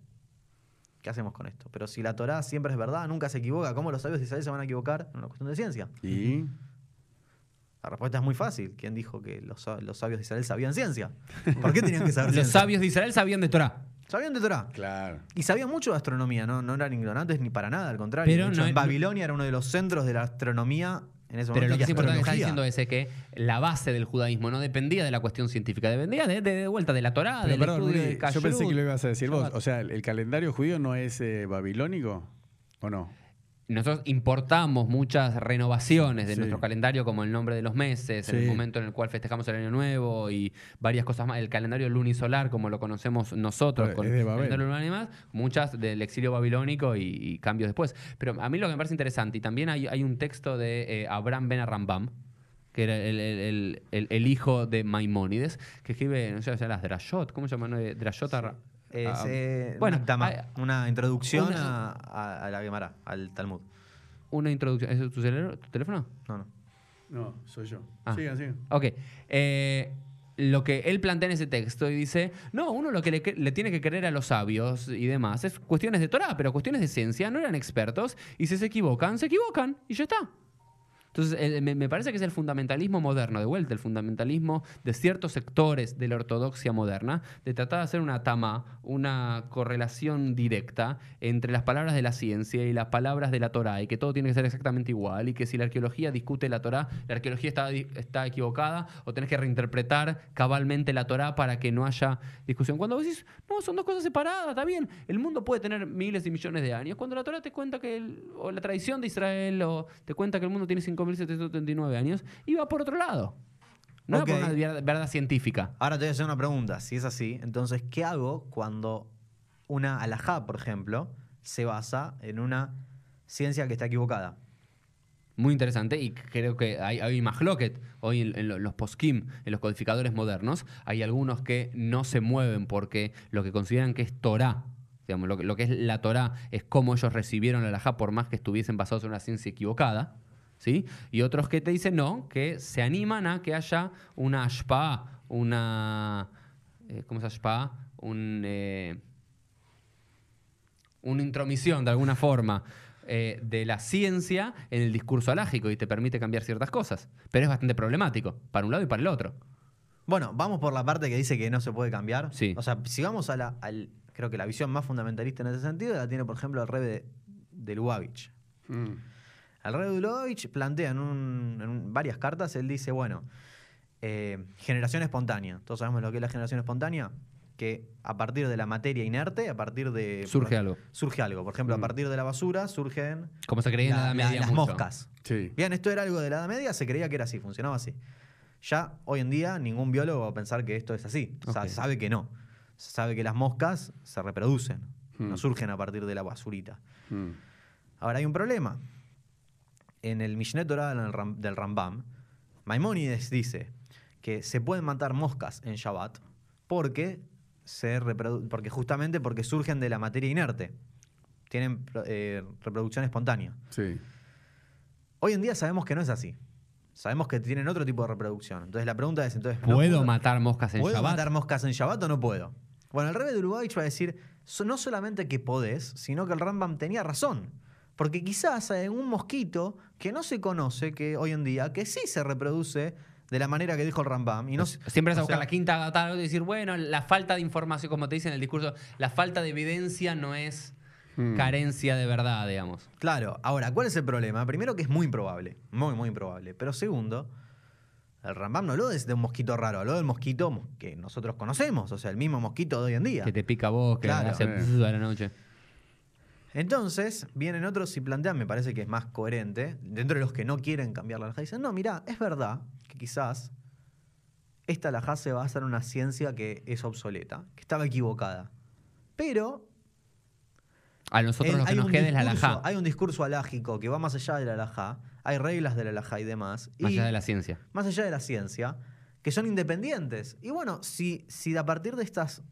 ¿Qué hacemos con esto? Pero si la Torá siempre es verdad, nunca se equivoca, ¿cómo los sabios de Israel se van a equivocar en una cuestión de ciencia? ¿Y? La respuesta es muy fácil. ¿Quién dijo que los, los sabios de Israel sabían ciencia? ¿Por qué tenían que saber ciencia? Los sabios de Israel sabían de Torá. Sabían de Torá. Claro. Y sabían mucho de astronomía, no, no eran ignorantes ni para nada, al contrario. Pero de hecho, no en Babilonia era uno de los centros de la astronomía en ese momento. Pero lo que es importante que está diciendo es que la base del judaísmo no dependía de la cuestión científica, dependía de, de, de vuelta de la Torá, pero del perdón, estudio de Kashrut. Yo pensé que lo ibas a decir vos. O sea, ¿el calendario judío no es eh, babilónico o no? Nosotros importamos muchas renovaciones de sí. nuestro calendario, como el nombre de los meses, sí. el momento en el cual festejamos el Año Nuevo y varias cosas más. El calendario lunisolar, como lo conocemos nosotros, ver, con el calendario lunar y más, muchas del exilio babilónico y, y cambios después. Pero a mí lo que me parece interesante, y también hay, hay un texto de eh, Abraham ben Rambam, que era el, el, el, el, el hijo de Maimonides, que escribe, no sé, o sea, las Drashot, ¿cómo se llama? No, Drashot sí. a, Es, eh, bueno, dama, a, una introducción una, a, a la Gemara, al Talmud. Una introducción. ¿Es tu, celero, tu teléfono? No, no. No, soy yo. Ah. Sigan, sigan. Ok. Eh, lo que él plantea en ese texto y dice, no, uno lo que le, le tiene que creer a los sabios y demás es cuestiones de Torah, pero cuestiones de ciencia, no eran expertos, y si se equivocan, se equivocan, y ya está. Entonces, me parece que es el fundamentalismo moderno, de vuelta, el fundamentalismo de ciertos sectores de la ortodoxia moderna, de tratar de hacer una tama, una correlación directa entre las palabras de la ciencia y las palabras de la Torá, y que todo tiene que ser exactamente igual, y que si la arqueología discute la Torá, la arqueología está, está equivocada, o tenés que reinterpretar cabalmente la Torá para que no haya discusión. Cuando vos decís, no, son dos cosas separadas, está bien, el mundo puede tener miles y millones de años, cuando la Torá te cuenta que, el, o la tradición de Israel, o te cuenta que el mundo tiene cinco mil setecientos setenta y nueve años, y va por otro lado. No okay. Por una verdad, verdad científica. Ahora te voy a hacer una pregunta. Si es así, entonces, ¿qué hago cuando una Alaja, por ejemplo, se basa en una ciencia que está equivocada? Muy interesante, y creo que hay, hay machloket hoy en, en los poskim, en los codificadores modernos, hay algunos que no se mueven porque lo que consideran que es Torá, digamos, lo, lo que es la Torá, es cómo ellos recibieron la Alaja por más que estuviesen basados en una ciencia equivocada. ¿Sí? Y otros que te dicen no, que se animan a que haya una ashpa, una... Eh, ¿Cómo es ashpa? Un, eh, una intromisión, de alguna forma, eh, de la ciencia en el discurso halájico, y te permite cambiar ciertas cosas. Pero es bastante problemático, para un lado y para el otro. Bueno, vamos por la parte que dice que no se puede cambiar. Sí. O sea, si vamos a la... Al, creo que la visión más fundamentalista en ese sentido la tiene, por ejemplo, el Rebe de, de Lubavitch. Mm. El Rebe de Lubavitch plantea en, un, en varias cartas, él dice, bueno, eh, generación espontánea. Todos sabemos lo que es la generación espontánea, que a partir de la materia inerte, a partir de... Surge por, algo. Surge algo. Por ejemplo, mm. a partir de la basura surgen... Como se creía la, en la Edad Media. La, las mucho. Moscas. Sí. Bien, esto era algo de la Edad Media, se creía que era así, funcionaba así. Ya hoy en día ningún biólogo va a pensar que esto es así. Okay. O sea, sabe que no. Se sabe que las moscas se reproducen, mm. no surgen a partir de la basurita. Mm. Ahora hay un problema. en el Mishneh Torah del Rambam, Maimonides dice que se pueden matar moscas en Shabbat porque, se reprodu porque justamente porque surgen de la materia inerte. Tienen eh, reproducción espontánea. Sí. Hoy en día sabemos que no es así. Sabemos que tienen otro tipo de reproducción. Entonces la pregunta es, entonces, ¿no ¿Puedo, ¿puedo matar moscas en ¿puedo Shabbat? ¿Puedo matar moscas en Shabbat o no puedo? Bueno, el Rebe de Lubavitch va a decir, no solamente que podés, sino que el Rambam tenía razón. Porque quizás hay un mosquito que no se conoce, que hoy en día, que sí se reproduce de la manera que dijo el Rambam. Y no, siempre vas a buscar sea, la quinta tal, y decir, bueno, la falta de información, como te dicen en el discurso, la falta de evidencia no es hmm. carencia de verdad, digamos. Claro. Ahora, ¿cuál es el problema? Primero, que es muy improbable. Muy, muy improbable. Pero segundo, el Rambam no habló de un mosquito raro, habló del mosquito que nosotros conocemos. O sea, el mismo mosquito de hoy en día. Que te pica a vos, que claro. hace eh. a la noche. Entonces, vienen otros y plantean, me parece que es más coherente, dentro de los que no quieren cambiar la halajá, dicen, no, mirá, es verdad que quizás esta halajá se basa en una ciencia que es obsoleta, que estaba equivocada. Pero a nosotros lo que nos queda es la halajá. Hay un discurso halájico que va más allá de la halajá, hay reglas de la halajá y demás. Más allá de la ciencia. Más allá de la ciencia, que son independientes. Y bueno, si, si a partir de estas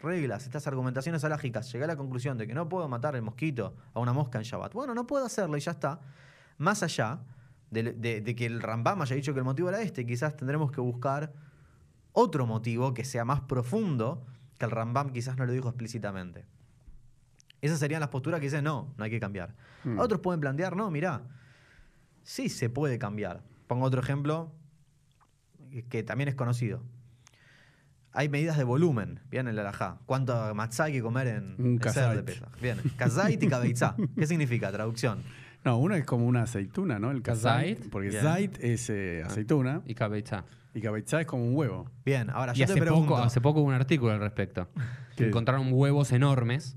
reglas, estas argumentaciones halájicas, llegué a la conclusión de que no puedo matar el mosquito a una mosca en Shabbat. Bueno, no puedo hacerlo y ya está. Más allá de, de, de que el Rambam haya dicho que el motivo era este, quizás tendremos que buscar otro motivo que sea más profundo, que el Rambam quizás no lo dijo explícitamente. Esas serían las posturas que dicen, no, no hay que cambiar. Hmm. Otros pueden plantear, no, mirá, sí se puede cambiar. Pongo otro ejemplo que también es conocido. Hay medidas de volumen, bien, en la halajá. ¿Cuánto matzá hay que comer en un kazait de pesa? Bien, kazait y kabeitza. ¿Qué significa? Traducción. No, uno es como una aceituna, ¿no? El kazait, porque bien. Zait es eh, aceituna. Y kabeitza. Y kabeitza es como un huevo. Bien, ahora yo y te hace pregunto. Poco, hace poco hubo un artículo al respecto. Que encontraron huevos enormes.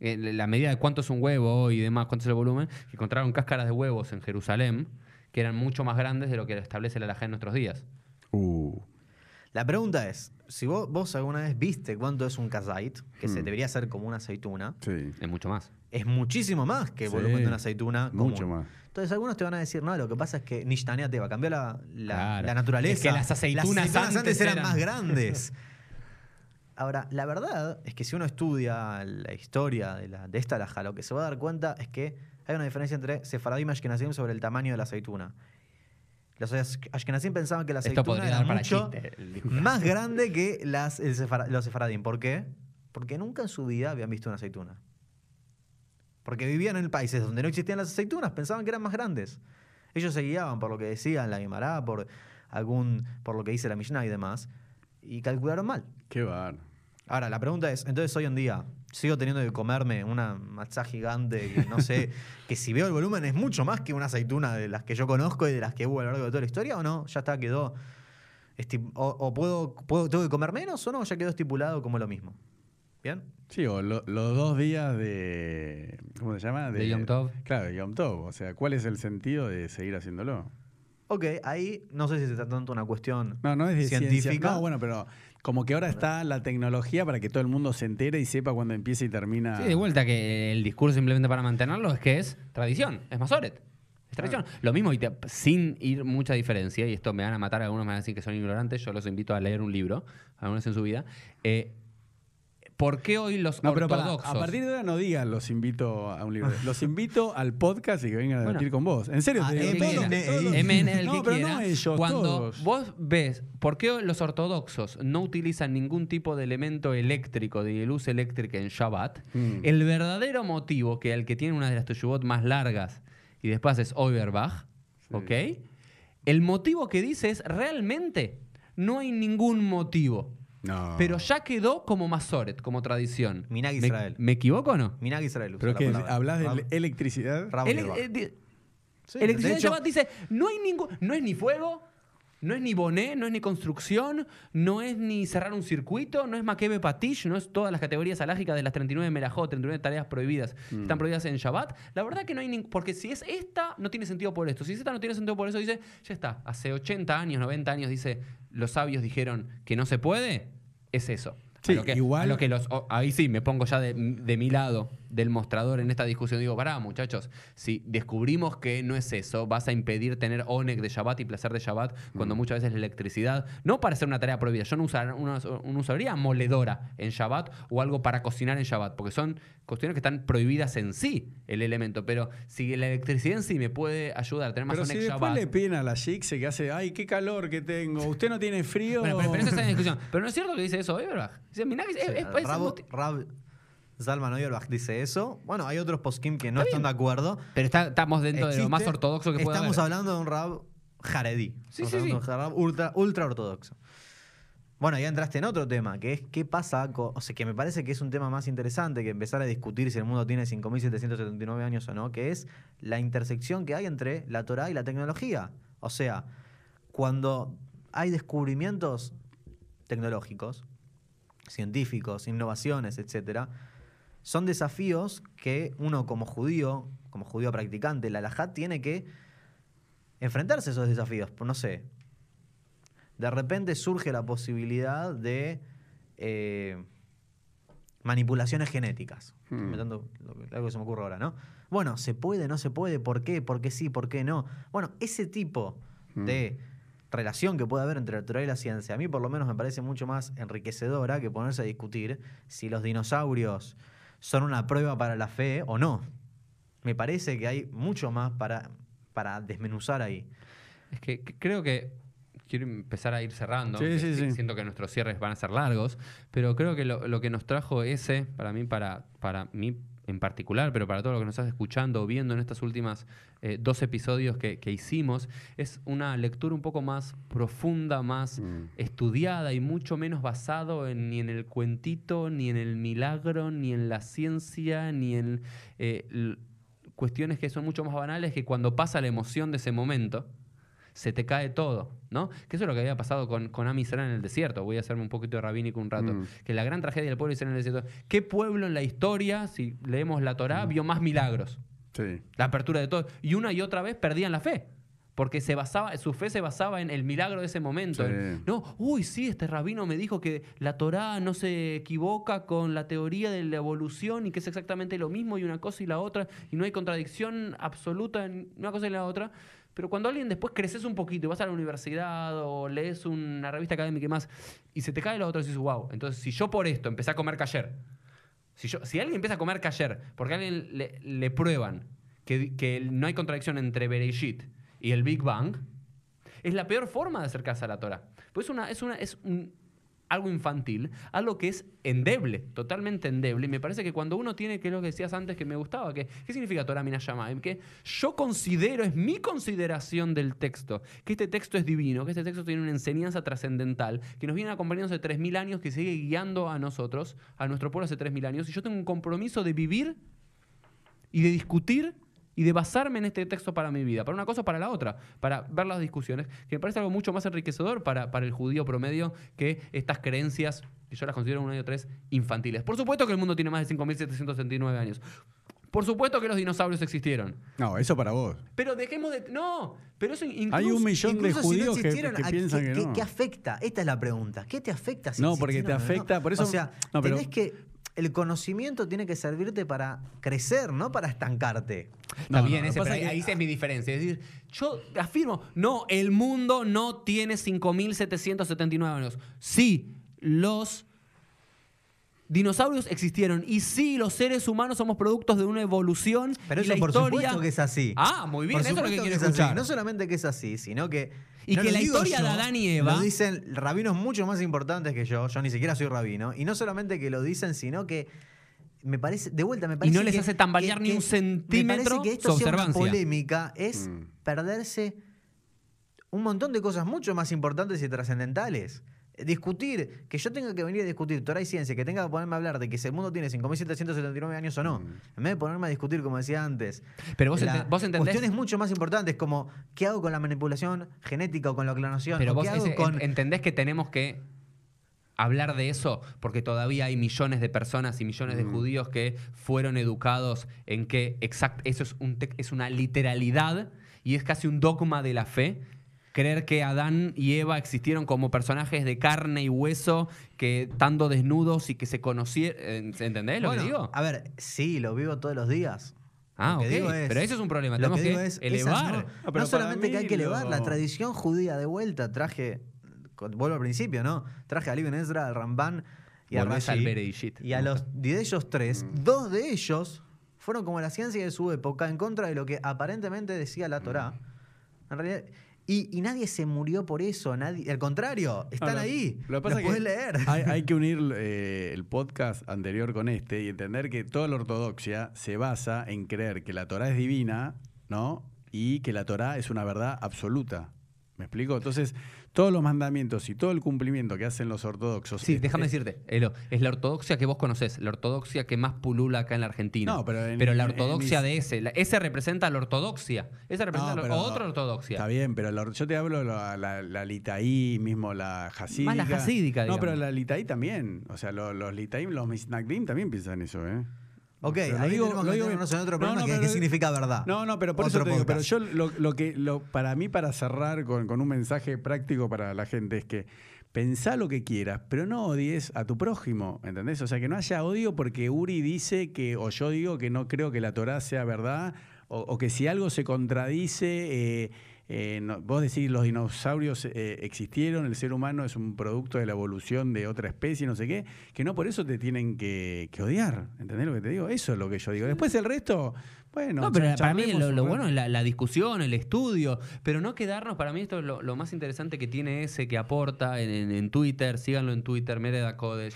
Eh, la medida de cuánto es un huevo y demás, cuánto es el volumen. Que encontraron cáscaras de huevos en Jerusalén que eran mucho más grandes de lo que establece la halajá en nuestros días. Uh... La pregunta es, si vos, vos alguna vez viste cuánto es un kazait, que hmm. se debería hacer como una aceituna. Sí. Es mucho más. Es muchísimo más que el sí, volumen de una aceituna común. Mucho más. Entonces algunos te van a decir, no, lo que pasa es que Nishtania te va a cambiar la, la, claro. la naturaleza. Es que las aceitunas, las aceitunas antes eran, eran más grandes. Ahora, la verdad es que si uno estudia la historia de, la, de esta halajá, lo que se va a dar cuenta es que hay una diferencia entre Sefardim y Ashkenazim sobre el tamaño de la aceituna. Los Ashkenazim pensaban que la aceituna era mucho más grande que las, el sefara, los Sefardim. ¿Por qué? Porque nunca en su vida habían visto una aceituna. Porque vivían en países donde no existían las aceitunas, pensaban que eran más grandes. Ellos se guiaban por lo que decían la Gemara, por, algún, por lo que dice la Mishnah y demás, y calcularon mal. Qué bar. Ahora, la pregunta es, entonces hoy en día sigo teniendo que comerme una matzá gigante que no sé, que si veo el volumen es mucho más que una aceituna de las que yo conozco y de las que hubo a lo largo de toda la historia, ¿o no? Ya está, quedó. O, o puedo, puedo, tengo que comer menos o no, ya quedó estipulado como lo mismo. ¿Bien? Sí, o lo, los dos días de, ¿cómo se llama? De, de Yom Tov. Claro, de Yom Tov. O sea, ¿cuál es el sentido de seguir haciéndolo? Ok, ahí no sé si se trata tanto una cuestión no, no es de científica. Ciencia. No, bueno, pero como que ahora está la tecnología para que todo el mundo se entere y sepa cuándo empieza y termina. Sí, de vuelta que el discurso simplemente para mantenerlo es que es tradición, es masoret, es tradición. Ah. Lo mismo, y te, sin ir mucha diferencia, y esto me van a matar, algunos me van a decir que son ignorantes, yo los invito a leer un libro, algunos en su vida. Eh, ¿Por qué hoy los no, ortodoxos? Pero para, a partir de ahora no digan los invito a un libro. Los invito al podcast y que vengan a debatir bueno, con vos. En serio, te digo, todos los, M N el que quiera. Cuando todos. Vos ves, ¿por qué los ortodoxos no utilizan ningún tipo de elemento eléctrico, de luz eléctrica en Shabbat? Mm. El verdadero motivo, que el que tiene una de las teshuvot más largas y después es Oberbach, sí. ¿Ok? El motivo que dice es realmente no hay ningún motivo. No. Pero ya quedó como masoret, como tradición. Minag Israel. ¿Me, ¿me equivoco o no? Minag Israel. ¿Pero qué? ¿Hablas de Rab electricidad? Ele de de sí, electricidad de hecho, Shabbat dice, no hay ningún, no es ni fuego, no es ni boné, no es ni construcción, no es ni cerrar un circuito, no es makebe patish, no es todas las categorías halágicas de las treinta y nueve melajot, treinta y nueve tareas prohibidas. Mm. Están prohibidas en Shabbat. La verdad que no hay ningún, porque si es esta, no tiene sentido por esto. Si es esta, no tiene sentido por eso. Dice, ya está, hace ochenta años, noventa años, dice, los sabios dijeron que no se puede, es eso. Sí, a lo que, igual. A lo que los, oh, ahí sí, me pongo ya de, de mi lado, del mostrador en esta discusión. Digo, pará, muchachos, si descubrimos que no es eso, vas a impedir tener Oneg de Shabbat y placer de Shabbat cuando mm. muchas veces la electricidad, no para hacer una tarea prohibida, yo no, usar, una, no usaría moledora en Shabbat o algo para cocinar en Shabbat, porque son cuestiones que están prohibidas en sí, el elemento. Pero si la electricidad en sí me puede ayudar a tener más Oneg Shabbat... Pero si después Shabbat, le piden a la Yikse que hace, ay, qué calor que tengo, usted no tiene frío... Bueno, pero, pero eso está en discusión. Pero no es cierto que dice eso, ¿verdad? Dice, Minag es... Sí, es, es Rab, Rab, Zalman Oyerbach dice eso. Bueno, hay otros poskim que no está están bien. de acuerdo. Pero está, estamos dentro Existe, de lo más ortodoxo que puede haber. Estamos hablando de un Rab jaredí. Sí, sí, sí. Un Rab ultra, ultra ortodoxo. Bueno, ya entraste en otro tema, que es qué pasa con... O sea, que me parece que es un tema más interesante que empezar a discutir si el mundo tiene cinco mil setecientos setenta y nueve años o no, que es la intersección que hay entre la Torah y la tecnología. O sea, cuando hay descubrimientos tecnológicos, científicos, innovaciones, etcétera, son desafíos que uno como judío, como judío practicante, la Alaja, tiene que enfrentarse a esos desafíos. No sé, de repente surge la posibilidad de eh, manipulaciones genéticas. Hmm. Tanto, algo que se me ocurre ahora, ¿no? Bueno, ¿se puede, no se puede? ¿Por qué? ¿Por qué sí? ¿Por qué no? Bueno, ese tipo hmm. de relación que puede haber entre la Torah y la ciencia, a mí por lo menos me parece mucho más enriquecedora que ponerse a discutir si los dinosaurios son una prueba para la fe o no. Me parece que hay mucho más para, para desmenuzar ahí. Es que, que creo que... Quiero empezar a ir cerrando. Sí, sí, sí. Siento que nuestros cierres van a ser largos, pero creo que lo, lo que nos trajo ese, para mí, para, para mí en particular, pero para todo lo que nos estás escuchando o viendo en estas últimas eh, dos episodios que, que hicimos, es una lectura un poco más profunda, más mm. estudiada y mucho menos basado en, ni en el cuentito, ni en el milagro, ni en la ciencia, ni en eh, cuestiones que son mucho más banales, que cuando pasa la emoción de ese momento se te cae todo, ¿no? Que eso es lo que había pasado con, con Am Israel en el desierto. Voy a hacerme un poquito de rabínico un rato. Mm. Que la gran tragedia del pueblo Israel en el desierto. ¿Qué pueblo en la historia, si leemos la Torá, mm. vio más milagros? Sí. La apertura de todo. Y una y otra vez perdían la fe. Porque se basaba, su fe se basaba en el milagro de ese momento. Sí. En, no, uy, sí, este rabino me dijo que la Torá no se equivoca con la teoría de la evolución y que es exactamente lo mismo y una cosa y la otra. Y no hay contradicción absoluta en una cosa y la otra. Pero cuando alguien después creces un poquito y vas a la universidad o lees una revista académica y más, y se te cae lo otro y dices, wow, entonces si yo por esto empecé a comer kasher, si, yo, si alguien empieza a comer kasher porque a alguien le, le prueban que, que no hay contradicción entre Bereshit y el Big Bang, es la peor forma de acercarse a la Torah. Pues una, es una, es un, algo infantil, algo que es endeble, totalmente endeble. Y me parece que cuando uno tiene, que es lo que decías antes que me gustaba, que ¿qué significa Torah Mina Shamayim? Que yo considero, es mi consideración del texto, que este texto es divino, que este texto tiene una enseñanza trascendental, que nos viene acompañando hace tres mil años, que sigue guiando a nosotros, a nuestro pueblo hace tres mil años, y yo tengo un compromiso de vivir y de discutir y de basarme en este texto para mi vida, para una cosa o para la otra, para ver las discusiones, que me parece algo mucho más enriquecedor para, para el judío promedio que estas creencias, que yo las considero uno y tres, infantiles. Por supuesto que el mundo tiene más de cinco mil setecientos setenta y nueve años. Por supuesto que los dinosaurios existieron. No, eso para vos. Pero dejemos de... No, pero eso incluso... Hay un millón de judíos si no que, que piensan que, que, que no. ¿Qué afecta? Esta es la pregunta. ¿Qué te afecta si no, porque te afecta... No? Por eso, o sea, no, pero, tenés que... El conocimiento tiene que servirte para crecer, no para estancarte. No, Está bien, no, no, ese, pero ahí, ahí esa es mi diferencia. Es decir, yo afirmo, no, el mundo no tiene cinco mil setecientos setenta y nueve años. Sí, los dinosaurios existieron. Y sí, los seres humanos somos productos de una evolución. Pero eso, y la por historia... supuesto que es así. Ah, muy bien, por eso es lo que, que quiero escuchar. Así. No solamente que es así, sino que... Y no que la historia yo, de Adán y Eva... Lo dicen rabinos mucho más importantes que yo. Yo ni siquiera soy rabino. Y no solamente que lo dicen, sino que... me parece De vuelta, me parece que... Y no les que, hace tambalear que, ni que, un centímetro. Me parece que esto sea una polémica. Es mm. perderse un montón de cosas mucho más importantes y trascendentales. Discutir, que yo tenga que venir a discutir Torah y ciencia, que tenga que ponerme a hablar de que el mundo tiene cinco mil setecientos setenta y nueve años o no, mm. en vez de ponerme a discutir, como decía antes, pero vos, ente vos entendés cuestiones mucho más importantes como ¿qué hago con la manipulación genética o con la clonación? Pero vos ese, con... ent entendés que tenemos que hablar de eso porque todavía hay millones de personas y millones de mm. judíos que fueron educados en que exact eso es, un es una literalidad y es casi un dogma de la fe creer que Adán y Eva existieron como personajes de carne y hueso, que estando desnudos y que se conocieron, ¿entendés lo bueno, que digo? A ver, sí, lo vivo todos los días. Ah, ok, es, pero eso es un problema, tenemos que, que es, elevar. No, no, no solamente que hay que elevar, lo... la tradición judía de vuelta, traje, vuelvo al principio, ¿no? Traje a Ibn Ezra, al Ramban y a Rashi, al Bereshit, y a los de ellos tres, mm. dos de ellos fueron como la ciencia de su época en contra de lo que aparentemente decía la Torá. Mm. En realidad... Y, y nadie se murió por eso, nadie, al contrario, están Ahora, ahí, lo que pasa los es que podés leer. Hay, hay que unir eh, el podcast anterior con este y entender que toda la ortodoxia se basa en creer que la Torá es divina, ¿no? Y que la Torá es una verdad absoluta. ¿Me explico? Entonces, todos los mandamientos y todo el cumplimiento que hacen los ortodoxos... Sí, es, déjame es, decirte, Elo, es la ortodoxia que vos conocés, la ortodoxia que más pulula acá en la Argentina. No, pero, en, pero la ortodoxia en, en mis... de ese, la, ese representa la ortodoxia, ese representa no, pero, la, otra ortodoxia. Está bien, pero la, yo te hablo de la, la, la litaí mismo, la jasídica. Más la jasídica, digamos. No, pero la litaí también, o sea, los, los litaí, los misnagdim también piensan eso, ¿eh? Ok, pero ahí digo, tenemos que digo, en otro problema, no, no, que, pero, que significa verdad. No, no, pero por otro eso te digo, pero yo lo, lo que, lo, para mí, para cerrar con, con un mensaje práctico para la gente, es que pensá lo que quieras, pero no odies a tu prójimo, ¿entendés? O sea, que no haya odio porque Uri dice que, o yo digo que no creo que la Torá sea verdad, o, o que si algo se contradice, eh, eh, no, vos decís los dinosaurios eh, existieron, el ser humano es un producto de la evolución de otra especie, no sé qué, que no por eso te tienen que, que odiar, ¿entendés lo que te digo? Eso es lo que yo digo. Después el resto, bueno... No, pero para mí lo, lo bueno es la, la discusión, el estudio, pero no quedarnos, para mí esto es lo, lo más interesante que tiene ese que aporta en, en, en Twitter, síganlo en Twitter, Mereda Kodesh.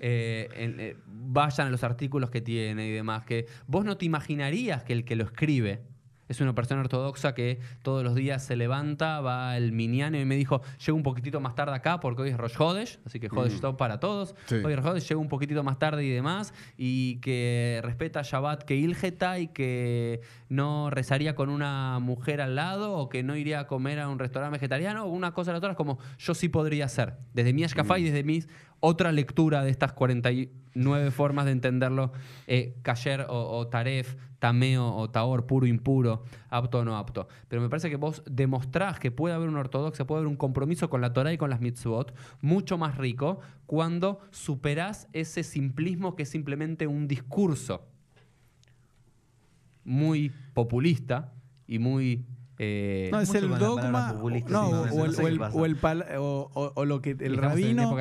Eh, eh, vayan a los artículos que tiene y demás, que vos no te imaginarías que el que lo escribe es una persona ortodoxa que todos los días se levanta, va al miniano y me dijo, llego un poquitito más tarde acá porque hoy es Rosh Hodesh, así que Hodesh mm. Top para todos. Sí. Hoy es Rosh Hodesh, llego un poquitito más tarde y demás, y que respeta Shabbat que Ilgeta y que no rezaría con una mujer al lado o que no iría a comer a un restaurante vegetariano o una cosa a la otra, es como yo sí podría hacer. Desde mi Ashkafá mm. y desde mis otra lectura de estas cuarenta y nueve formas de entenderlo, eh, kasher o, o taref, tameo o taor, puro, impuro, apto o no apto. Pero me parece que vos demostrás que puede haber una ortodoxia, puede haber un compromiso con la Torá y con las mitzvot mucho más rico cuando superás ese simplismo que es simplemente un discurso muy populista y muy... Eh, no, es el dogma o lo que el rabino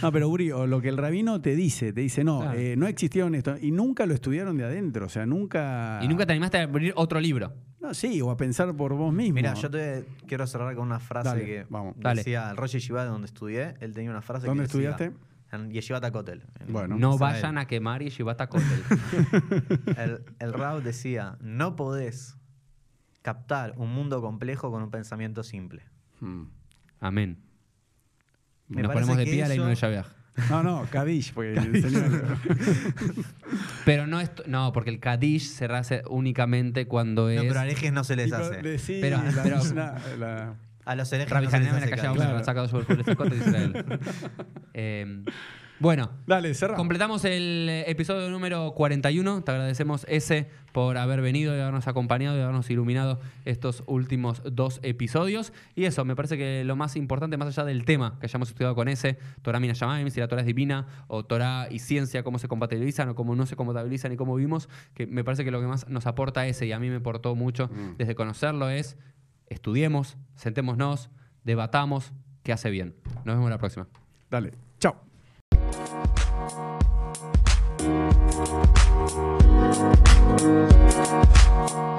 no, pero Uri, o lo que el rabino te dice, te dice no, claro. eh, no existieron esto y nunca lo estudiaron de adentro, o sea, nunca... Y nunca te animaste a abrir otro libro. No, sí, o a pensar por vos mismo. Mira, yo te quiero cerrar con una frase Dale, que vamos. decía Dale. el Rosh Yeshiva donde estudié, él tenía una frase ¿Dónde que estudiaste? Decía, en Yeshivat HaKotel. Bueno, no Israel. Vayan a quemar Yeshivat HaKotel. el, el Rab decía, no podés captar un mundo complejo con un pensamiento simple. Hmm. Amén. Me Nos ponemos de pie a la Ibn Ezra. No, no, Kaddish. Porque Kaddish. El señor... Pero no, esto, no, porque el Kaddish se hace únicamente cuando es... No, pero a herejes no se les hace. Pero, sí, pero, la, pero la, la... A los herejes no se les hace. Claro. Uno, lo saca dos por el de Israel. eh, Bueno, Dale, completamos el episodio número cuarenta y uno. Te agradecemos, ese, por haber venido y habernos acompañado y habernos iluminado estos últimos dos episodios. Y eso, me parece que lo más importante, más allá del tema que hayamos estudiado con ese, Torah Mina Shamayim, si la Torah es divina, o Torah y ciencia, cómo se compatibilizan o cómo no se compatibilizan y cómo vimos, que me parece que lo que más nos aporta ese, y a mí me aportó mucho mm. desde conocerlo, es estudiemos, sentémonos, debatamos, qué hace bien. Nos vemos la próxima. Dale, chao. We'll be right back.